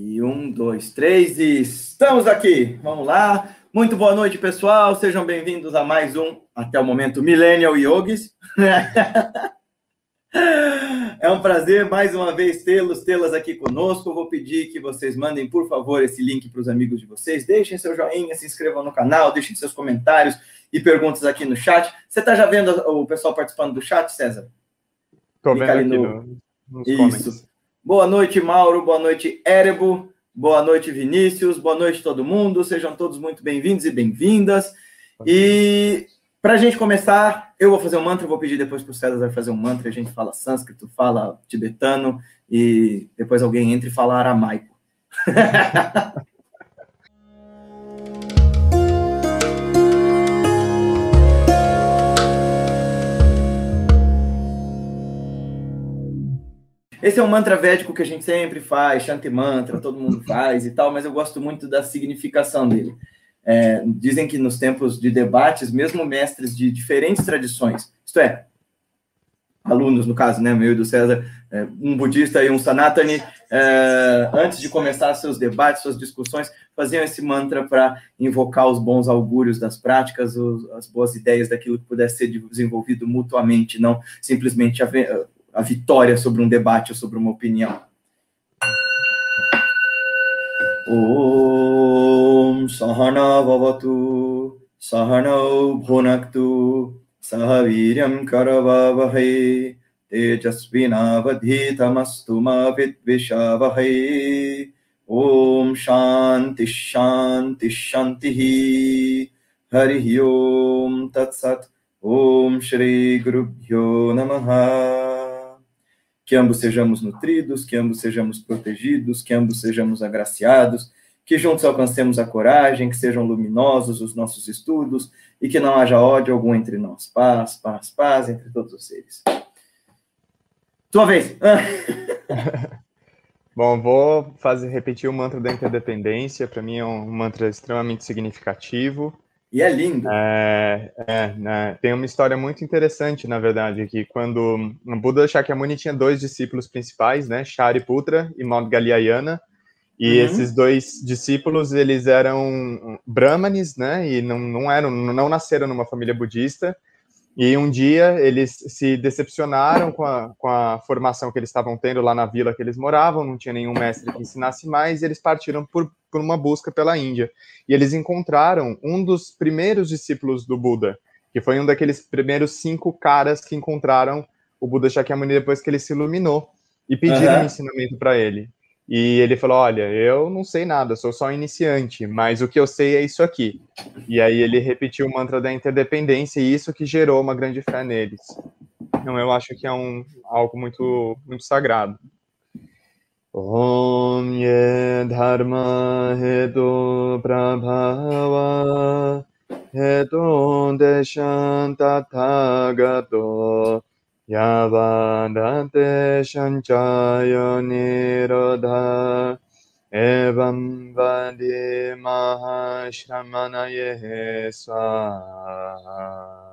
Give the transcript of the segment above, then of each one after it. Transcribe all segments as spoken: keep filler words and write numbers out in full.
E um, dois, três e estamos aqui! Vamos lá! Muito boa noite, pessoal! Sejam bem-vindos a mais um, até o momento, Millennial Yogis. É um prazer, mais uma vez, tê-los, tê-las aqui conosco. Eu vou pedir que vocês mandem, por favor, esse link para os amigos de vocês. Deixem seu joinha, se inscrevam no canal, deixem seus comentários e perguntas aqui no chat. Você está já vendo o pessoal participando do chat, César? Estou vendo aqui no... no, nos Isso. Comments. Boa noite, Mauro, boa noite, Erebo, boa noite, Vinícius, boa noite todo mundo, sejam todos muito bem-vindos e bem-vindas. E para a gente começar, eu vou fazer um mantra, vou pedir depois para o César fazer um mantra, a gente fala sânscrito, fala tibetano e depois alguém entra e fala aramaico. Esse é um mantra védico que a gente sempre faz, Shanti Mantra, todo mundo faz e tal, mas eu gosto muito da significação dele. É, dizem que nos tempos de debates, mesmo mestres de diferentes tradições, isto é, alunos, no caso, né, meu e do César, é, um budista e um sanatani, é, antes de começar seus debates, suas discussões, faziam esse mantra para invocar os bons augúrios das práticas, os, as boas ideias daquilo que pudesse ser desenvolvido mutuamente, não simplesmente haver... a vitória sobre um debate ou sobre uma opinião. Om Sahana Vavatu, Sahanau Bhunaktu, Sahaviryam Karavavahe, Tejasvinavadhitamastu ma vidvishavahe. Om Shanti Shanti Shantihi, Hari Om Tatsat, Om Shri Guru Yonamaha. Que ambos sejamos nutridos, que ambos sejamos protegidos, que ambos sejamos agraciados, que juntos alcancemos a coragem, que sejam luminosos os nossos estudos e que não haja ódio algum entre nós. Paz, paz, paz entre todos os seres. Tua vez! Bom, vou fazer, repetir o mantra da interdependência. Para mim é um mantra extremamente significativo. E é lindo. É, é, né? Tem uma história muito interessante, na verdade, que quando o Buda Shakyamuni tinha dois discípulos principais, né, Shariputra e Maudgalyayana, e uhum. esses dois discípulos, eles eram brahmanes, né, e não, não, eram, não nasceram numa família budista, e um dia eles se decepcionaram com a, com a formação que eles estavam tendo lá na vila que eles moravam, não tinha nenhum mestre que ensinasse mais, e eles partiram por por uma busca pela Índia, e eles encontraram um dos primeiros discípulos do Buda, que foi um daqueles primeiros cinco caras que encontraram o Buda Shakyamuni depois que ele se iluminou, e pediram uhum. um ensinamento para ele, e ele falou, olha, eu não sei nada, sou só um iniciante, mas o que eu sei é isso aqui, e aí ele repetiu o mantra da interdependência, e isso que gerou uma grande fé neles. Então eu acho que é um, algo muito, muito sagrado. Om ye dharma hetu prabhava hetu deshan tathagato yavadante shanchayo nirodha evam vadi mahashramanaye swaha.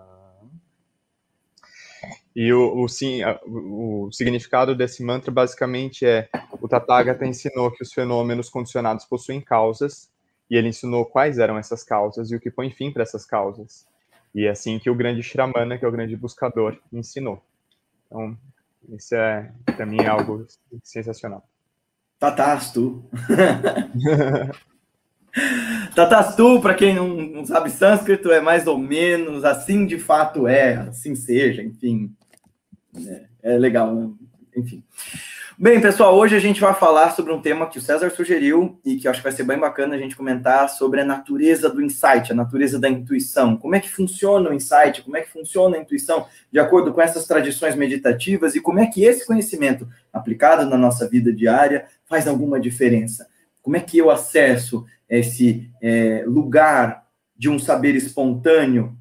E o, o, sim, o significado desse mantra basicamente é o Tathagata ensinou que os fenômenos condicionados possuem causas, e ele ensinou quais eram essas causas e o que põe fim para essas causas. E é assim que o grande Shramana, que é o grande buscador, ensinou. Então, isso é, para mim, é algo sensacional. Tatastu! Tatastu, para quem não, não sabe sânscrito, é mais ou menos assim de fato é, assim seja, enfim. É, é legal, né? Enfim. Bem, pessoal, hoje a gente vai falar sobre um tema que o César sugeriu e que eu acho que vai ser bem bacana a gente comentar sobre a natureza do insight, a natureza da intuição. Como é que funciona o insight, como é que funciona a intuição de acordo com essas tradições meditativas e como é que esse conhecimento aplicado na nossa vida diária faz alguma diferença. Como é que eu acesso esse é, lugar de um saber espontâneo,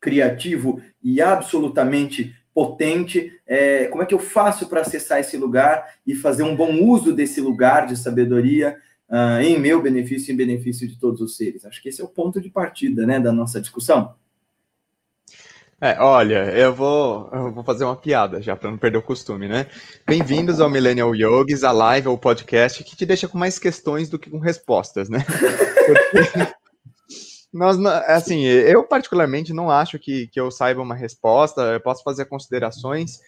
criativo e absolutamente potente, é, como é que eu faço para acessar esse lugar e fazer um bom uso desse lugar de sabedoria uh, em meu benefício e em benefício de todos os seres? Acho que esse é o ponto de partida, né, da nossa discussão. É, olha, eu vou, eu vou fazer uma piada já, para não perder o costume, né? Bem-vindos ao Millennial Yogis, a live ou podcast que te deixa com mais questões do que com respostas, né? Porque nós, assim, eu particularmente não acho que, que eu saiba uma resposta, eu posso fazer considerações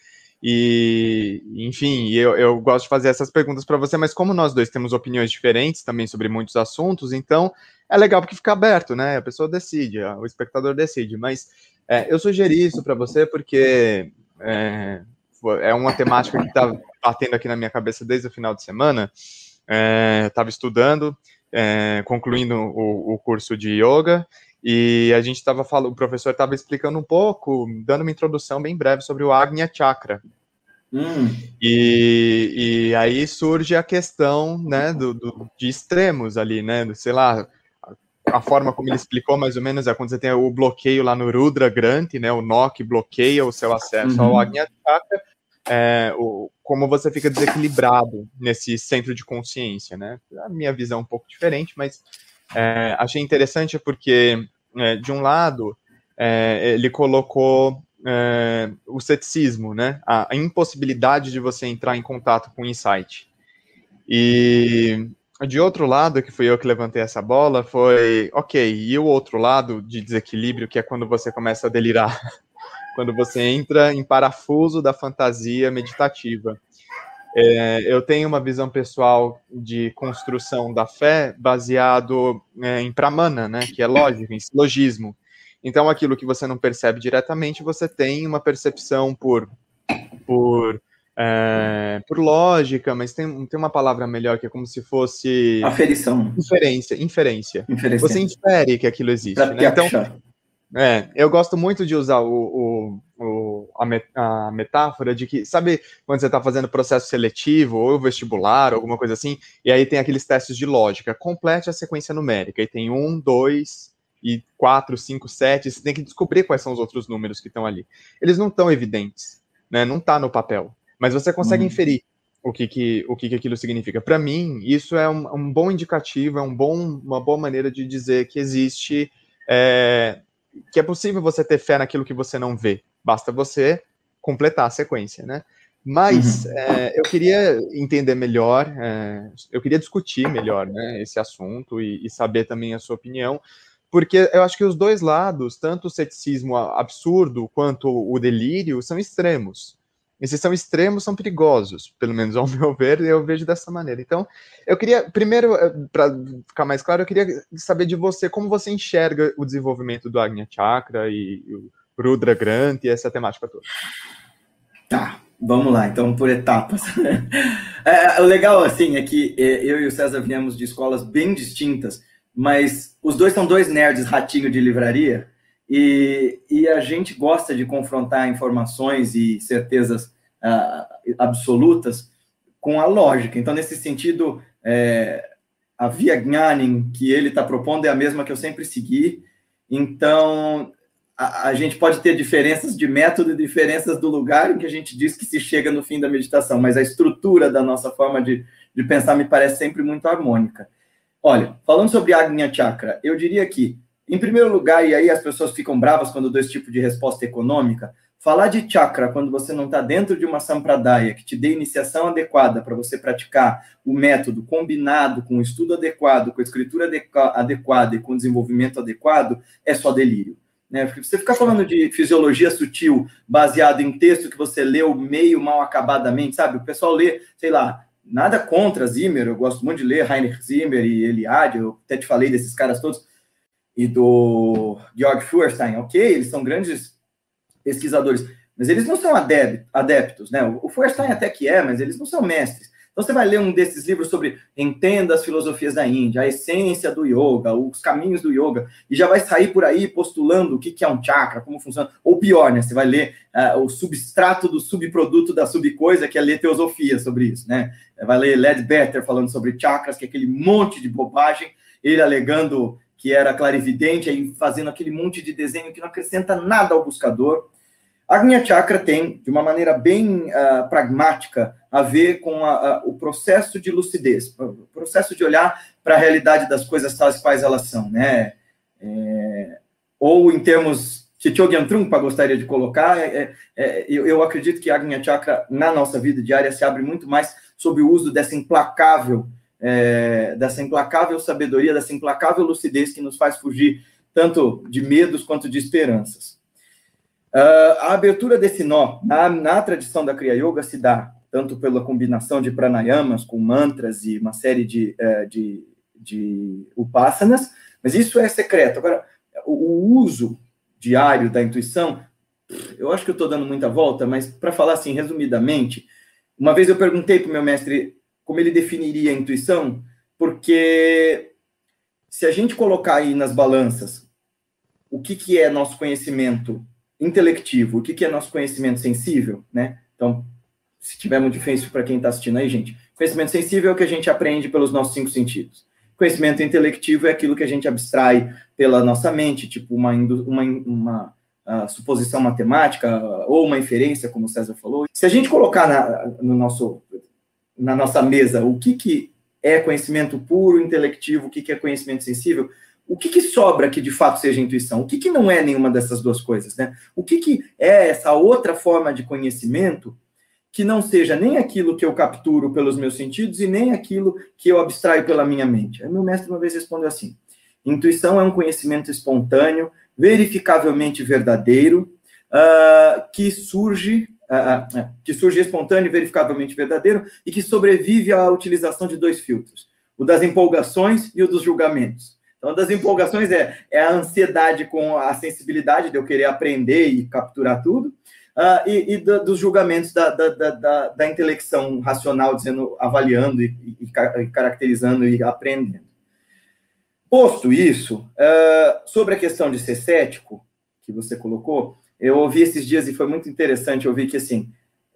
e, enfim, eu, eu gosto de fazer essas perguntas para você, mas como nós dois temos opiniões diferentes também sobre muitos assuntos, então é legal porque fica aberto, né? A pessoa decide, o espectador decide, mas... É, eu sugeri isso para você porque é, é uma temática que está batendo aqui na minha cabeça desde o final de semana. É, estava estudando, é, concluindo o, o curso de yoga, e a gente estava falando, o professor estava explicando um pouco, dando uma introdução bem breve sobre o Agya Chakra. Hum. E, e aí surge a questão, né, do, do, de extremos ali, né? Do, sei lá. A forma como ele explicou, mais ou menos, é quando você tem o bloqueio lá no Rudra Grant, né, o nó que bloqueia o seu acesso uhum. ao Agya Chakra, é, o, como você fica desequilibrado nesse centro de consciência, né? A minha visão é um pouco diferente, mas é, achei interessante porque, é, de um lado, é, ele colocou é, o ceticismo, né, a, a impossibilidade de você entrar em contato com o insight. E... De outro lado, que fui eu que levantei essa bola, foi, ok, e o outro lado de desequilíbrio, que é quando você começa a delirar, quando você entra em parafuso da fantasia meditativa. É, eu tenho uma visão pessoal de construção da fé baseado é, em pramana, né, que é lógica, em silogismo. Então, aquilo que você não percebe diretamente, você tem uma percepção por... por É, por lógica, mas tem, tem uma palavra melhor que é como se fosse... Aferição. Inferência, inferência. Você infere que aquilo existe, pra né? Então, é, eu gosto muito de usar o, o, o, a, met, a metáfora de que, sabe quando você está fazendo processo seletivo ou vestibular, alguma coisa assim, e aí tem aqueles testes de lógica, complete a sequência numérica, e tem um, dois... e quatro, cinco, sete, você tem que descobrir quais são os outros números que estão ali. Eles não estão evidentes, né? Não está no papel. Mas você consegue hum. inferir o que, que, o que, que aquilo significa. Para mim, isso é um, um bom indicativo, é um bom, uma boa maneira de dizer que existe, é, que é possível você ter fé naquilo que você não vê. Basta você completar a sequência, né? Mas uhum. é, eu queria entender melhor, é, eu queria discutir melhor, né, esse assunto e, e saber também a sua opinião, porque eu acho que os dois lados, tanto o ceticismo absurdo quanto o delírio, são extremos. Esses são extremos, são perigosos, pelo menos ao meu ver, eu vejo dessa maneira. Então, eu queria, primeiro, para ficar mais claro, eu queria saber de você, como você enxerga o desenvolvimento do Agya Chakra e, e o Rudra Grant e essa temática toda. Tá, vamos lá, então, por etapas. É, o legal, assim, é que eu e o César viemos de escolas bem distintas, mas os dois são dois nerds ratinho de livraria, E, e a gente gosta de confrontar informações e certezas ah, absolutas com a lógica. Então, nesse sentido, é, a via Gnanin que ele está propondo é a mesma que eu sempre segui. Então, a, a gente pode ter diferenças de método e diferenças do lugar em que a gente diz que se chega no fim da meditação, mas a estrutura da nossa forma de, de pensar me parece sempre muito harmônica. Olha, falando sobre Agya Chakra, eu diria que, em primeiro lugar, e aí as pessoas ficam bravas quando dou esse tipo de resposta econômica, falar de chakra quando você não está dentro de uma sampradaya que te dê iniciação adequada para você praticar o método combinado com o estudo adequado, com a escritura adequada e com o desenvolvimento adequado, é só delírio. Né? Porque você ficar falando de fisiologia sutil baseado em texto que você leu meio mal acabadamente, sabe? O pessoal lê, sei lá, nada contra Zimmer, eu gosto muito de ler Heinrich Zimmer e Eliade, eu até te falei desses caras todos, e do Georg Feuerstein, ok, eles são grandes pesquisadores, mas eles não são adeptos, né? O Feuerstein até que é, mas eles não são mestres. Então você vai ler um desses livros sobre entenda as filosofias da Índia, a essência do yoga, os caminhos do yoga, e já vai sair por aí postulando o que é um chakra, como funciona, ou pior, né? Você vai ler uh, o substrato do subproduto da subcoisa, que é ler teosofia sobre isso, né? Vai ler Ledbetter falando sobre chakras, que é aquele monte de bobagem, ele alegando que era clarividente, aí fazendo aquele monte de desenho que não acrescenta nada ao buscador. Agya Chakra tem, de uma maneira bem uh, pragmática, a ver com a, a, o processo de lucidez, o processo de olhar para a realidade das coisas tais quais elas são, né? É, ou em termos que Chögyam Trungpa gostaria de colocar. É, é, eu, eu acredito que a Agya Chakra, na nossa vida diária, se abre muito mais sobre o uso dessa implacável, é, dessa implacável sabedoria, dessa implacável lucidez que nos faz fugir tanto de medos quanto de esperanças. Uh, a abertura desse nó, na, na tradição da Kriya Yoga, se dá tanto pela combinação de pranayamas com mantras e uma série de, de, de upassanas, mas isso é secreto. Agora, o uso diário da intuição, eu acho que eu estou dando muita volta, mas para falar assim, resumidamente, uma vez eu perguntei para o meu mestre como ele definiria a intuição, porque se a gente colocar aí nas balanças o que, que é nosso conhecimento intelectivo, o que, que é nosso conhecimento sensível, né? Então, se tiver muito difícil para quem está assistindo aí, gente, conhecimento sensível é o que a gente aprende pelos nossos cinco sentidos. Conhecimento intelectivo é aquilo que a gente abstrai pela nossa mente, tipo uma, uma, uma, uma suposição matemática ou uma inferência, como o César falou. Se a gente colocar na, no nosso, na nossa mesa o que, que é conhecimento puro, intelectivo, o que, que é conhecimento sensível, o que, que sobra que de fato seja intuição? O que, que não é nenhuma dessas duas coisas, né? O que, que é essa outra forma de conhecimento que não seja nem aquilo que eu capturo pelos meus sentidos e nem aquilo que eu abstraio pela minha mente? Aí meu mestre uma vez respondeu assim: intuição é um conhecimento espontâneo, verificavelmente verdadeiro, uh, que surge, uh, uh, que surge espontâneo e verificavelmente verdadeiro e que sobrevive à utilização de dois filtros, o das empolgações e o dos julgamentos. Então, a das empolgações é, é a ansiedade com a sensibilidade de eu querer aprender e capturar tudo, Uh, e, e do, dos julgamentos da, da, da, da intelecção racional, dizendo, avaliando e, e, e caracterizando e aprendendo. Posto isso, uh, sobre a questão de ser cético, que você colocou, eu ouvi esses dias e foi muito interessante, eu ouvi que assim,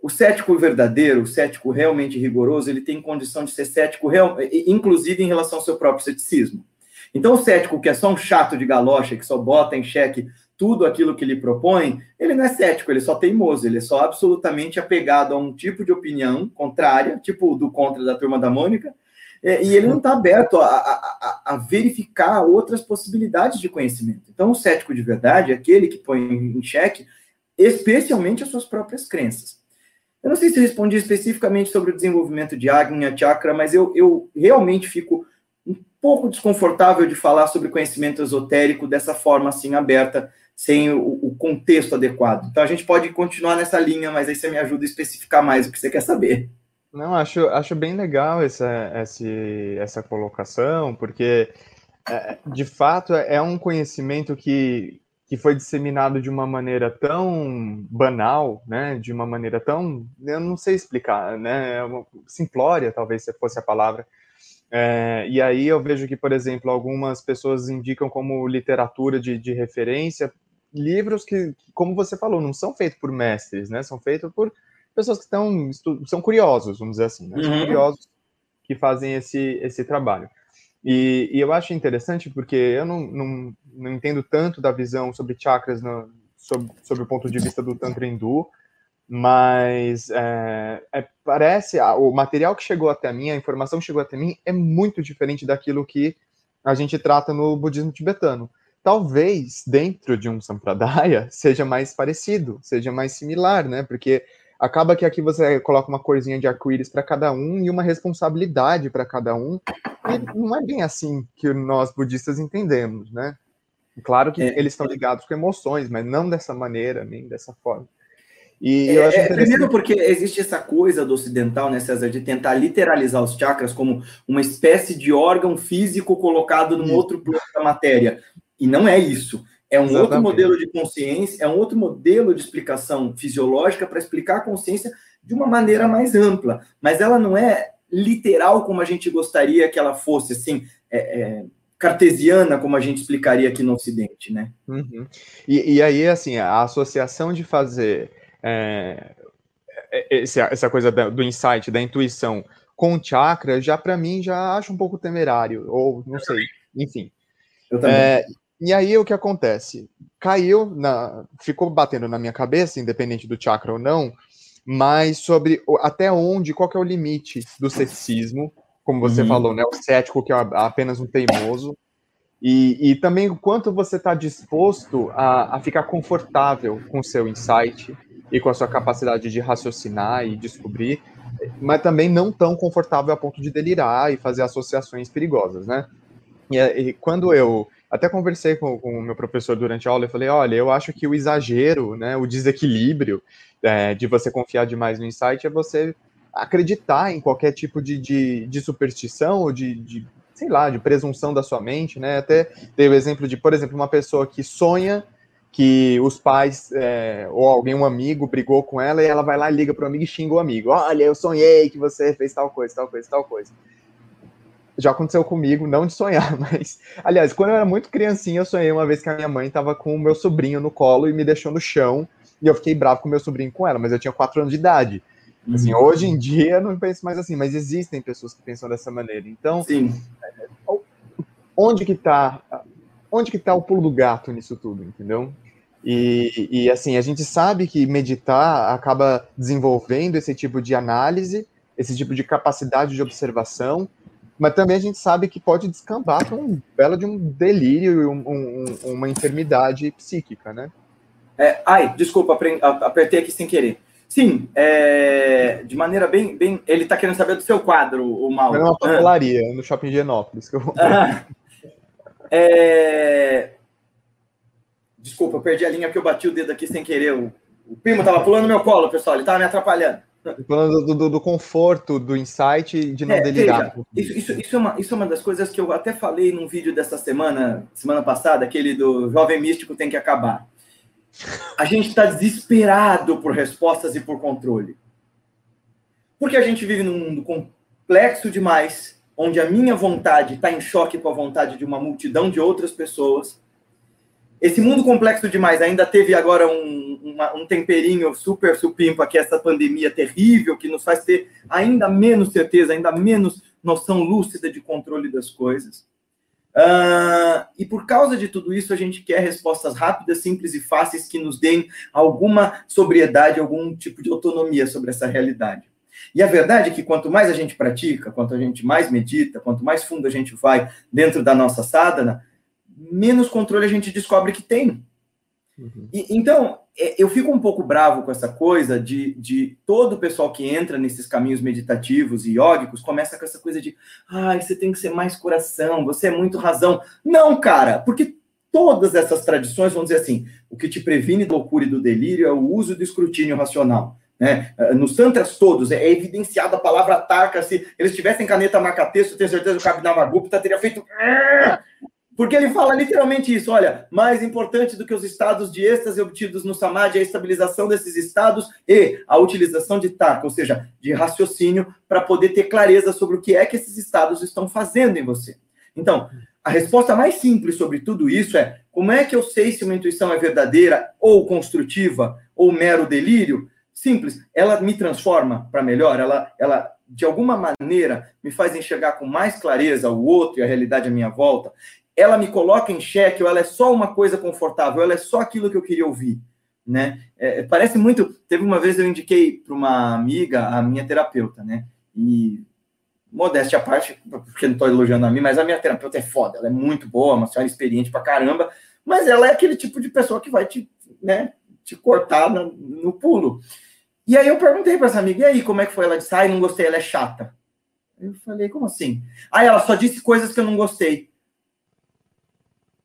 o cético verdadeiro, o cético realmente rigoroso, ele tem condição de ser cético, real, inclusive em relação ao seu próprio ceticismo. Então, o cético que é só um chato de galocha, que só bota em xeque tudo aquilo que lhe propõe, ele não é cético, ele é só teimoso, ele é só absolutamente apegado a um tipo de opinião contrária, tipo do contra da Turma da Mônica, e ele não está aberto a, a, a verificar outras possibilidades de conhecimento. Então, o cético de verdade é aquele que põe em xeque, especialmente as suas próprias crenças. Eu não sei se eu respondi especificamente sobre o desenvolvimento de Agya Chakra, mas eu, eu realmente fico um pouco desconfortável de falar sobre conhecimento esotérico dessa forma assim aberta, sem o, o contexto adequado. Então, a gente pode continuar nessa linha, mas aí você me ajuda a especificar mais o que você quer saber. Não, acho, acho bem legal essa, essa, essa colocação, porque, de fato, é um conhecimento que, que foi disseminado de uma maneira tão banal, né? De uma maneira tão... eu não sei explicar, né? Simplória, talvez, se fosse a palavra. É, e aí eu vejo que, por exemplo, algumas pessoas indicam como literatura de, de referência livros que, como você falou, não são feitos por mestres, né? São feitos por pessoas que estão, são curiosos, vamos dizer assim, né? São curiosos que fazem esse, esse trabalho. E, e eu acho interessante porque eu não, não, não entendo tanto da visão sobre chakras no, sobre, sobre o ponto de vista do Tantra hindu, mas é, é, parece, o material que chegou até mim, a informação que chegou até mim, é muito diferente daquilo que a gente trata no budismo tibetano. Talvez, dentro de um sampradaya, seja mais parecido, seja mais similar, né? Porque acaba que aqui você coloca uma corzinha de arco-íris para cada um e uma responsabilidade para cada um, e não é bem assim que nós budistas entendemos, né? Claro que é. Eles estão ligados com emoções, mas não dessa maneira, nem dessa forma. E eu acho é, primeiro porque existe essa coisa do ocidental, né, César, de tentar literalizar os chakras como uma espécie de órgão físico colocado num outro plano da matéria. E não é isso. É um Exatamente. Outro modelo de consciência, é um outro modelo de explicação fisiológica para explicar a consciência de uma maneira mais ampla. Mas ela não é literal como a gente gostaria que ela fosse, assim... É, é... cartesiana, como a gente explicaria aqui no Ocidente, né? Uhum. E, e aí, assim, a associação de fazer é, esse, essa coisa do insight, da intuição com chakra, já para mim, já acho um pouco temerário, ou não sei, enfim. Eu também. É, e aí, o que acontece? Caiu, na, ficou batendo na minha cabeça, independente do chakra ou não, mas sobre até onde, qual que é o limite do ceticismo, como você uhum. falou, né? O cético, que é apenas um teimoso, E, e também o quanto você está disposto a, a ficar confortável com o seu insight e com a sua capacidade de raciocinar e descobrir, mas também não tão confortável a ponto de delirar e fazer associações perigosas, né? E, e quando eu até conversei com, com o meu professor durante a aula, eu falei, olha, eu acho que o exagero, né, o desequilíbrio é, de você confiar demais no insight é você acreditar em qualquer tipo de, de, de superstição ou de, de, sei lá, de presunção da sua mente, né? Até dei o exemplo de, por exemplo, uma pessoa que sonha que os pais é, ou alguém, um amigo, brigou com ela e ela vai lá e liga para o amigo e xinga o amigo. Olha, eu sonhei que você fez tal coisa, tal coisa, tal coisa. Já aconteceu comigo, não de sonhar, mas... Aliás, quando eu era muito criancinha, eu sonhei uma vez que a minha mãe estava com o meu sobrinho no colo e me deixou no chão, e eu fiquei bravo com o meu sobrinho com ela, mas eu tinha quatro anos de idade. Assim, uhum. Hoje em dia, eu não penso mais assim, mas existem pessoas que pensam dessa maneira. Então, sim. Onde que está... Onde que tá o pulo do gato nisso tudo, entendeu? E, e, assim, a gente sabe que meditar acaba desenvolvendo esse tipo de análise, esse tipo de capacidade de observação, mas também a gente sabe que pode descambar para um belo de um delírio e um, um, uma enfermidade psíquica, né? É, ai, desculpa, apertei aqui sem querer. Sim, é, de maneira bem... bem ele está querendo saber do seu quadro, o Mauro. É uma papelaria, ah. no shopping Genópolis, que eu vou... Ah. É... Desculpa, eu perdi a linha porque eu bati o dedo aqui sem querer. O, o Primo tava pulando meu colo, pessoal. Ele tava me atrapalhando. Falando do, do, do conforto, do insight, de não é, delirar. Veja, isso, isso, isso, é uma, isso é uma das coisas que eu até falei num vídeo dessa semana, semana passada, aquele do Jovem Místico Tem Que Acabar. A gente tá desesperado por respostas e por controle. Porque a gente vive num mundo complexo demais, onde a minha vontade está em choque com a vontade de uma multidão de outras pessoas. Esse mundo complexo demais ainda teve agora um, uma, um temperinho super supimpa, que é essa pandemia terrível, que nos faz ter ainda menos certeza, ainda menos noção lúcida de controle das coisas. Uh, e por causa de tudo isso, a gente quer respostas rápidas, simples e fáceis, que nos deem alguma sobriedade, algum tipo de autonomia sobre essa realidade. E a verdade é que quanto mais a gente pratica, quanto a gente mais medita, quanto mais fundo a gente vai dentro da nossa sadhana, menos controle a gente descobre que tem. Uhum. E, então, eu fico um pouco bravo com essa coisa de, de todo o pessoal que entra nesses caminhos meditativos e iógicos começa com essa coisa de ai, você tem que ser mais coração, você é muito razão. Não, cara, porque todas essas tradições vão dizer assim, o que te previne da loucura e do delírio é o uso do escrutínio racional. Né? Nos tantras todos, é evidenciada a palavra Tarka. Se eles tivessem caneta marca-texto, tenho certeza que o Abhijñā teria feito... Porque ele fala literalmente isso, olha, mais importante do que os estados de êxtase obtidos no Samadhi é a estabilização desses estados e a utilização de Tarka, ou seja, de raciocínio, para poder ter clareza sobre o que é que esses estados estão fazendo em você. Então, a resposta mais simples sobre tudo isso é, como é que eu sei se uma intuição é verdadeira ou construtiva ou mero delírio? Simples, ela me transforma para melhor, ela, ela de alguma maneira me faz enxergar com mais clareza o outro e a realidade à minha volta, ela me coloca em xeque, ou ela é só uma coisa confortável, ela é só aquilo que eu queria ouvir, né? É, parece muito, teve uma vez eu indiquei para uma amiga, a minha terapeuta, né? E modéstia à parte, porque não estou elogiando a mim, mas a minha terapeuta é foda, ela é muito boa, uma senhora experiente pra caramba, mas ela é aquele tipo de pessoa que vai te, né, te cortar no, no pulo. E aí eu perguntei para essa amiga, e aí, como é que foi? Ela disse, ai, não gostei, ela é chata. Eu falei, como assim? Aí ela só disse coisas que eu não gostei.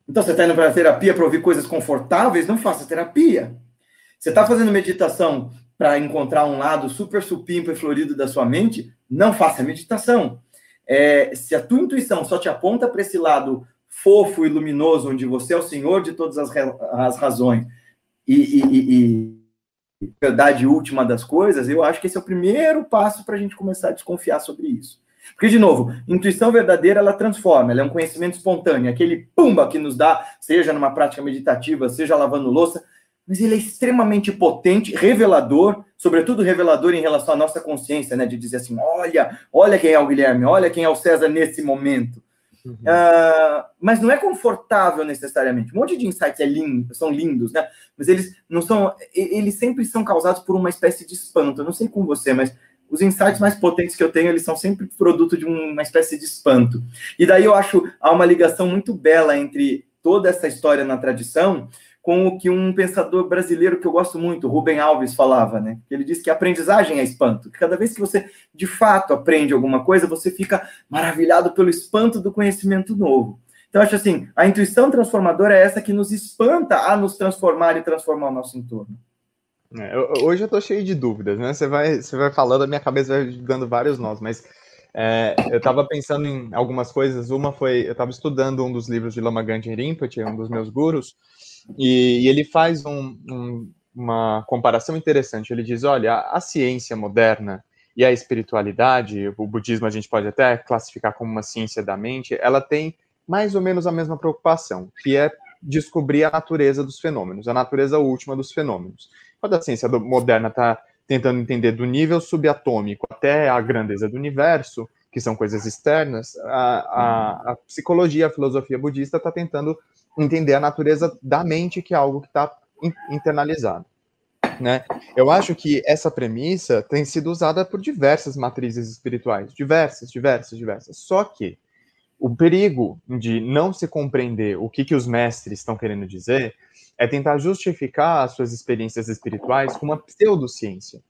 Então você está indo para terapia para ouvir coisas confortáveis? Não faça terapia. Você está fazendo meditação para encontrar um lado super supimpo e florido da sua mente? Não faça meditação. É, se a tua intuição só te aponta para esse lado fofo e luminoso, onde você é o senhor de todas as, as razões, e... e, e, e verdade última das coisas, eu acho que esse é o primeiro passo para a gente começar a desconfiar sobre isso. Porque, de novo, intuição verdadeira, ela transforma, ela é um conhecimento espontâneo, aquele pumba que nos dá, seja numa prática meditativa, seja lavando louça, mas ele é extremamente potente, revelador, sobretudo revelador em relação à nossa consciência, né? De dizer assim, olha, olha quem é o Guilherme, olha quem é o César nesse momento. Uhum. Uh, mas não é confortável necessariamente. Um monte de insights é lindo, são lindos, né? Mas eles não são, eles sempre são causados por uma espécie de espanto. Eu não sei com você, mas Os insights mais potentes que eu tenho, eles são sempre produto de uma espécie de espanto. E daí eu acho, há uma ligação muito bela entre toda essa história na tradição com o que um pensador brasileiro que eu gosto muito, Rubem Alves, falava, né? Ele diz que a aprendizagem é espanto. Que cada vez que você, de fato, aprende alguma coisa, você fica maravilhado pelo espanto do conhecimento novo. Então, eu acho assim, a intuição transformadora é essa que nos espanta a nos transformar e transformar o nosso entorno. É, eu, hoje eu tô cheio de dúvidas, né? Você vai, você vai falando, a minha cabeça vai dando vários nós, mas é, eu tava pensando em algumas coisas. Uma foi, eu tava estudando um dos livros de Lama Gandhi Rinpoche, um dos meus gurus, E, e ele faz um, um, uma comparação interessante. Ele diz, olha, a, a ciência moderna e a espiritualidade, o budismo a gente pode até classificar como uma ciência da mente, ela tem mais ou menos a mesma preocupação, que é descobrir a natureza dos fenômenos, a natureza última dos fenômenos. Quando a ciência moderna está tentando entender do nível subatômico até a grandeza do universo, que são coisas externas, a, a, a psicologia, a filosofia budista está tentando entender a natureza da mente, que é algo que está internalizado, né? Eu acho que essa premissa tem sido usada por diversas matrizes espirituais, diversas, diversas, diversas. Só que o perigo de não se compreender o que, que os mestres estão querendo dizer é tentar justificar as suas experiências espirituais com uma pseudociência,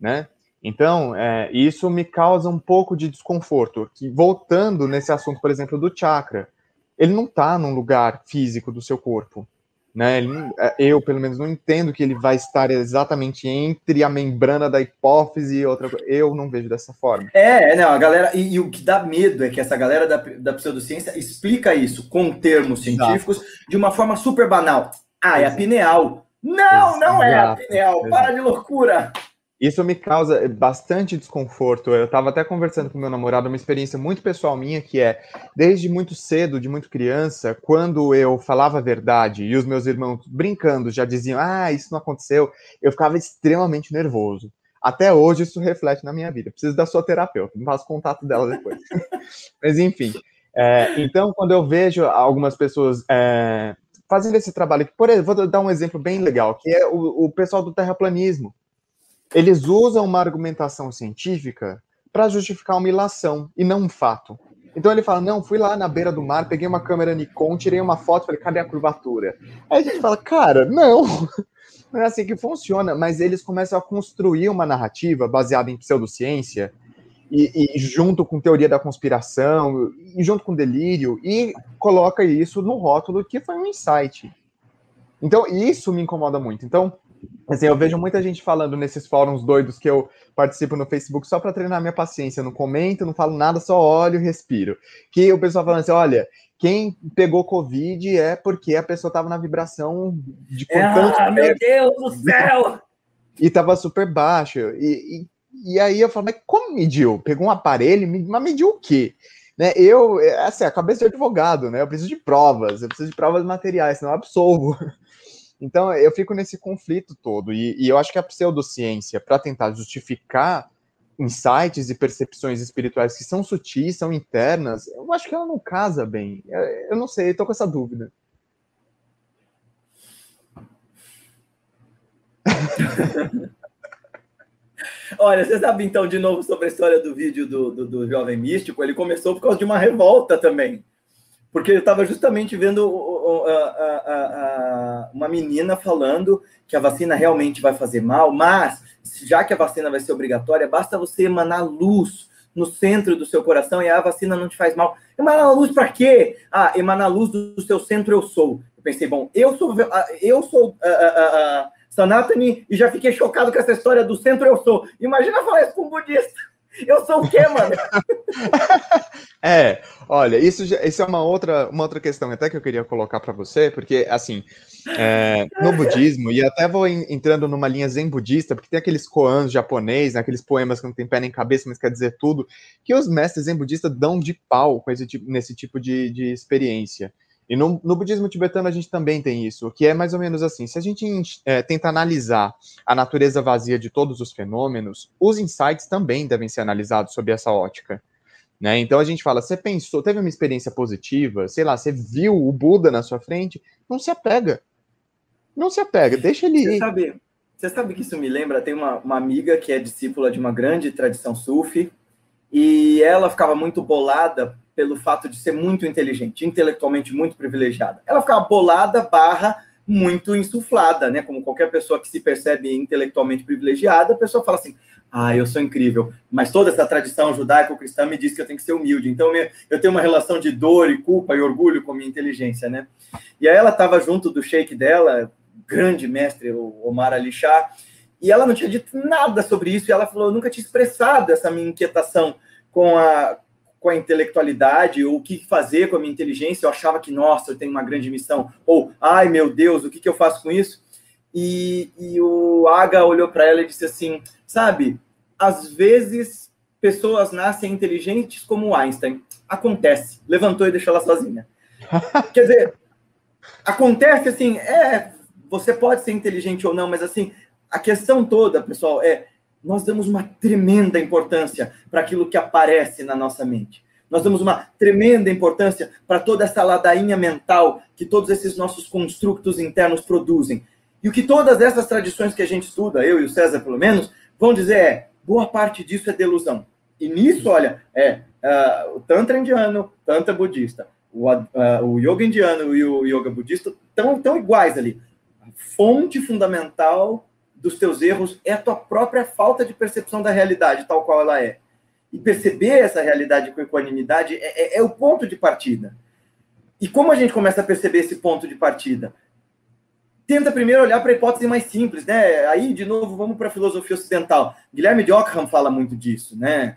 né? Então, é, isso me causa um pouco de desconforto. Que, voltando nesse assunto, por exemplo, do chakra, ele não está num lugar físico do seu corpo, né? Ele não, eu, pelo menos, não entendo que ele vai estar exatamente entre a membrana da hipófise e outra coisa. Eu não vejo dessa forma. É, não, a galera... E, e o que dá medo é que essa galera da, da pseudociência explica isso com termos científicos. Exato. De uma forma super banal. Ah, é a pineal. Não, Exato. Não é a pineal. Exato. Para de loucura. Isso me causa bastante desconforto. Eu estava até conversando com meu namorado, uma experiência muito pessoal minha, que é, desde muito cedo, de muito criança, quando eu falava a verdade e os meus irmãos brincando já diziam, ah, isso não aconteceu, eu ficava extremamente nervoso. Até hoje isso reflete na minha vida. Preciso da sua terapeuta, me faço contato dela depois. Mas enfim, é, então quando eu vejo algumas pessoas... É, fazendo esse trabalho, que, por exemplo, vou dar um exemplo bem legal, que é o, o pessoal do terraplanismo. Eles usam uma argumentação científica para justificar uma ilação e não um fato. Então ele fala, não, fui lá na beira do mar, peguei uma câmera Nikon, tirei uma foto, falei, cadê a curvatura? Aí a gente fala, cara, não, não é assim que funciona. Mas eles começam a construir uma narrativa baseada em pseudociência e, e junto com teoria da conspiração, e junto com delírio, e coloca isso no rótulo que foi um insight. Então isso me incomoda muito. Então, assim, eu vejo muita gente falando nesses fóruns doidos que eu participo no Facebook só para treinar minha paciência, não comento, não falo nada, só olho e respiro. Que o pessoal falando assim, olha, quem pegou Covid é porque a pessoa estava na vibração de... Ah, meu Deus do céu! E estava super baixo. E, e, e aí eu falo, mas como mediu? Pegou um aparelho, mas mediu o quê? Né, eu, assim, a cabeça de advogado, né? Eu preciso de provas, eu preciso de provas materiais, senão eu absolvo. Então, eu fico nesse conflito todo, e, e eu acho que a pseudociência, para tentar justificar insights e percepções espirituais que são sutis, são internas, eu acho que ela não casa bem. Eu, eu não sei, estou com essa dúvida. Olha, você sabe, então, de novo, sobre a história do vídeo do, do, do Jovem Místico, ele começou por causa de uma revolta também. Porque eu estava justamente vendo uma menina falando que a vacina realmente vai fazer mal, mas já que a vacina vai ser obrigatória, basta você emanar luz no centro do seu coração e a vacina não te faz mal. Emanar luz para quê? Ah, emanar luz do seu centro eu sou. Eu pensei, bom, eu sou, eu sou a, a, a Sanatani e já fiquei chocado com essa história do centro eu sou. Imagina falar isso com um budista. Eu sou o quê, mano? É, olha, isso, isso é uma outra, uma outra questão até que eu queria colocar para você, porque, assim, é, no budismo, e até vou entrando numa linha zen budista, porque tem aqueles koans japonês, né, aqueles poemas que não tem pé nem cabeça, mas quer dizer tudo, que os mestres zen budistas dão de pau com esse tipo, nesse tipo de, de experiência. E no, no budismo tibetano a gente também tem isso, que é mais ou menos assim, se a gente é, tenta analisar a natureza vazia de todos os fenômenos, os insights também devem ser analisados sob essa ótica, né? Então a gente fala, você pensou, teve uma experiência positiva, sei lá, você viu o Buda na sua frente, não se apega, não se apega, deixa ele ir. Você sabe que isso me lembra? Tem uma, uma amiga que é discípula de uma grande tradição sufi, e ela ficava muito bolada pelo fato de ser muito inteligente, intelectualmente muito privilegiada. Ela ficava bolada barra muito insuflada, né? Como qualquer pessoa que se percebe intelectualmente privilegiada, a pessoa fala assim, ah, eu sou incrível, mas toda essa tradição judaico-cristã me diz que eu tenho que ser humilde. Então, eu tenho uma relação de dor e culpa e orgulho com a minha inteligência, né? E aí ela estava junto do sheik dela, grande mestre, o Omar Ali Shah, e ela não tinha dito nada sobre isso, e ela falou, eu nunca tinha expressado essa minha inquietação com a, com a intelectualidade, ou o que fazer com a minha inteligência. Eu achava que, nossa, eu tenho uma grande missão, ou, ai, meu Deus, o que, que eu faço com isso? E, e o Agya olhou para ela e disse assim, sabe, às vezes pessoas nascem inteligentes como Einstein. Acontece. Levantou e deixou ela sozinha. Quer dizer, acontece assim, é, você pode ser inteligente ou não, mas assim, a questão toda, pessoal, é nós damos uma tremenda importância para aquilo que aparece na nossa mente. Nós damos uma tremenda importância para toda essa ladainha mental que todos esses nossos construtos internos produzem. E o que todas essas tradições que a gente estuda, eu e o César pelo menos, vão dizer é, boa parte disso é delusão. E nisso, olha, é uh, o Tantra indiano, o Tantra budista, o, uh, o Yoga indiano e o Yoga budista estão tão iguais ali. A fonte fundamental dos teus erros é a tua própria falta de percepção da realidade, tal qual ela é. E perceber essa realidade com equanimidade é, é, é o ponto de partida. E como a gente começa a perceber esse ponto de partida? Tenta primeiro olhar para a hipótese mais simples, né? Aí, de novo, vamos para a filosofia ocidental. Guilherme de Ockham fala muito disso, né?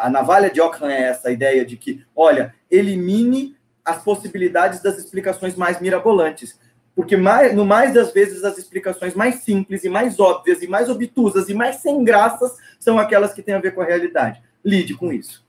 A navalha de Ockham é essa ideia de que, olha, elimine as possibilidades das explicações mais mirabolantes. Porque, mais, no mais das vezes, as explicações mais simples e mais óbvias e mais obtusas e mais sem graças são aquelas que têm a ver com a realidade. Lide com isso.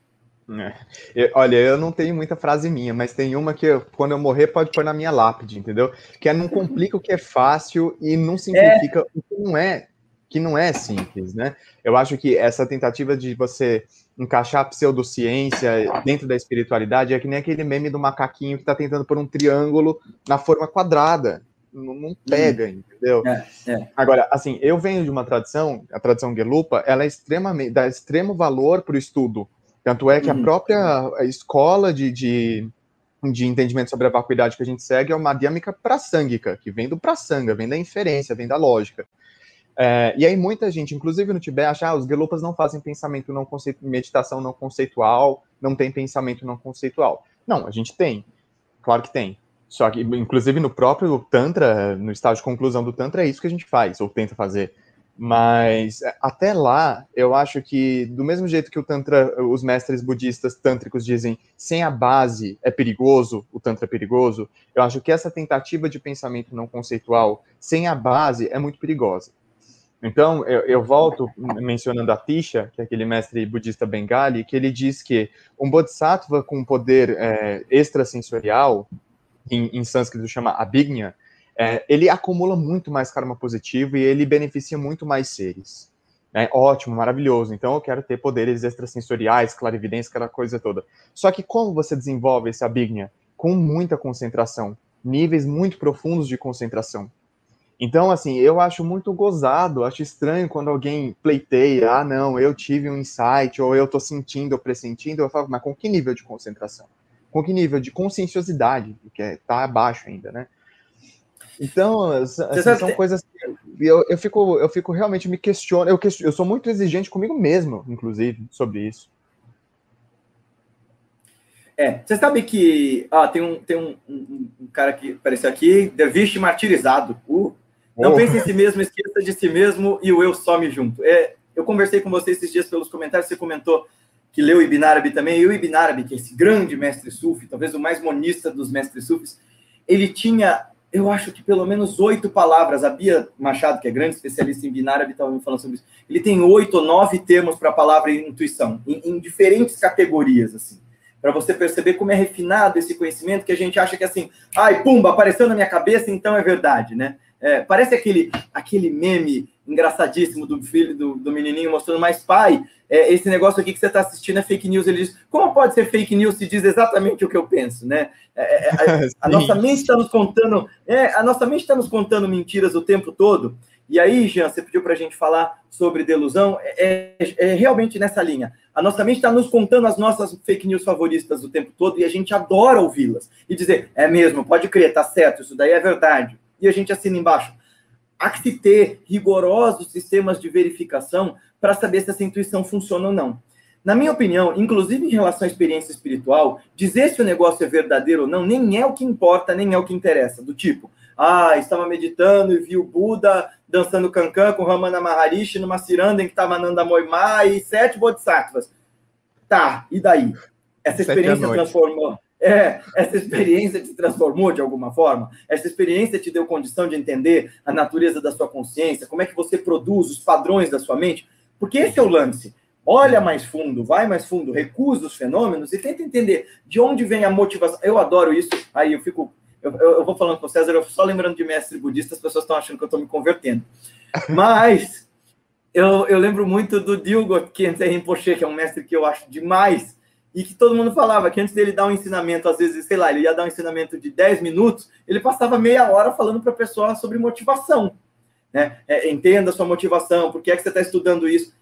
É. Eu, olha, eu não tenho muita frase minha, mas tem uma que eu, quando eu morrer pode pôr na minha lápide, entendeu? Que é não complica o que é fácil e não simplifica é. o que não é, que não é simples, né? Eu acho que essa tentativa de você encaixar a pseudociência dentro da espiritualidade é que nem aquele meme do macaquinho que tá tentando pôr um triângulo na forma quadrada. Não pega, entendeu? É, é. Agora, assim, eu venho de uma tradição, a tradição Gelupa, ela é extremamente, dá extremo valor para o estudo. Tanto é que a própria escola de, de, de entendimento sobre a vacuidade que a gente segue é uma dinâmica prasângica, que vem do prasanga, vem da inferência, vem da lógica. É, e aí muita gente, inclusive no Tibete, acha que ah, os Gelupas não fazem pensamento não conceitual, meditação não conceitual, não tem pensamento não conceitual. Não, a gente tem, claro que tem. Só que, inclusive, no próprio Tantra, no estágio de conclusão do Tantra, é isso que a gente faz, ou tenta fazer. Mas até lá, eu acho que do mesmo jeito que o Tantra, os mestres budistas tântricos dizem sem a base é perigoso, o Tantra é perigoso, eu acho que essa tentativa de pensamento não conceitual sem a base é muito perigosa. Então, eu, eu volto mencionando a Tisha, que é aquele mestre budista bengali, que ele diz que um bodhisattva com poder é, extrasensorial, em, em sânscrito chama Abhijñā, É, ele acumula muito mais karma positivo e ele beneficia muito mais seres. É ótimo, maravilhoso. Então eu quero ter poderes extrasensoriais, clarividência, aquela coisa toda. Só que como você desenvolve esse Abhijñā? Com muita concentração, níveis muito profundos de concentração. Então, assim, eu acho muito gozado, acho estranho quando alguém pleiteia, ah, não, eu tive um insight, ou eu tô sentindo, ou pressentindo, eu falo, mas com que nível de concentração? Com que nível de conscienciosidade? Porque tá abaixo ainda, né? Então, assim, são coisas que eu, eu, fico, eu fico realmente me questiono, eu, questiono, eu sou muito exigente comigo mesmo, inclusive, sobre isso. É, você sabe que ah, tem, um, tem um, um, um cara que apareceu aqui, derviche martirizado, uh, não oh. pense em si mesmo, esqueça de si mesmo e o eu some junto. É, eu conversei com você esses dias pelos comentários, você comentou que leu Ibn Arabi também, e o Ibn Arabi, que é esse grande mestre sufi, talvez o mais monista dos mestres sufis, ele tinha... Eu acho que pelo menos oito palavras. A Bia Machado, que é grande especialista em binário, estava me falando sobre isso. Ele tem oito ou nove termos para a palavra intuição, em, em diferentes categorias, assim. Para você perceber como é refinado esse conhecimento que a gente acha que, assim, ai, pumba, apareceu na minha cabeça, então é verdade, né? É, parece aquele, aquele meme engraçadíssimo do filho do, do menininho mostrando, mas pai, é, esse negócio aqui que você está assistindo é fake news. Ele diz, como pode ser fake news se diz exatamente o que eu penso, né? É, a, a nossa mente está nos contando, é, a nossa mente está nos contando mentiras o tempo todo. E aí, Jean, você pediu para a gente falar sobre delusão. É, é, é realmente nessa linha. A nossa mente está nos contando as nossas fake news favoritas o tempo todo e a gente adora ouvi-las. E dizer, é mesmo, pode crer, tá certo, isso daí é verdade. E a gente assina embaixo. Há que se ter rigorosos sistemas de verificação para saber se essa intuição funciona ou não. Na minha opinião, inclusive em relação à experiência espiritual, dizer se o negócio é verdadeiro ou não nem é o que importa, nem é o que interessa. Do tipo, ah, estava meditando e vi o Buda dançando cancan com Ramana Maharishi numa ciranda em que estava Nanda Moimá e sete bodhisattvas. Tá, e daí? Essa experiência transformou... É, essa experiência te transformou de alguma forma? Essa experiência te deu condição de entender a natureza da sua consciência? Como é que você produz os padrões da sua mente? Porque esse é o lance. Olha mais fundo, vai mais fundo, recusa os fenômenos e tenta entender de onde vem a motivação. Eu adoro isso. Aí eu fico... Eu, eu vou falando com o César, eu só lembrando de mestre budista, as pessoas estão achando que eu estou me convertendo. Mas eu, eu lembro muito do Gelug, que é um mestre que eu acho demais, e que todo mundo falava que antes dele dar um ensinamento, às vezes, sei lá, ele ia dar um ensinamento de dez minutos, ele passava meia hora falando para a pessoa sobre motivação. Né? É, entenda a sua motivação, por que é que você está estudando isso.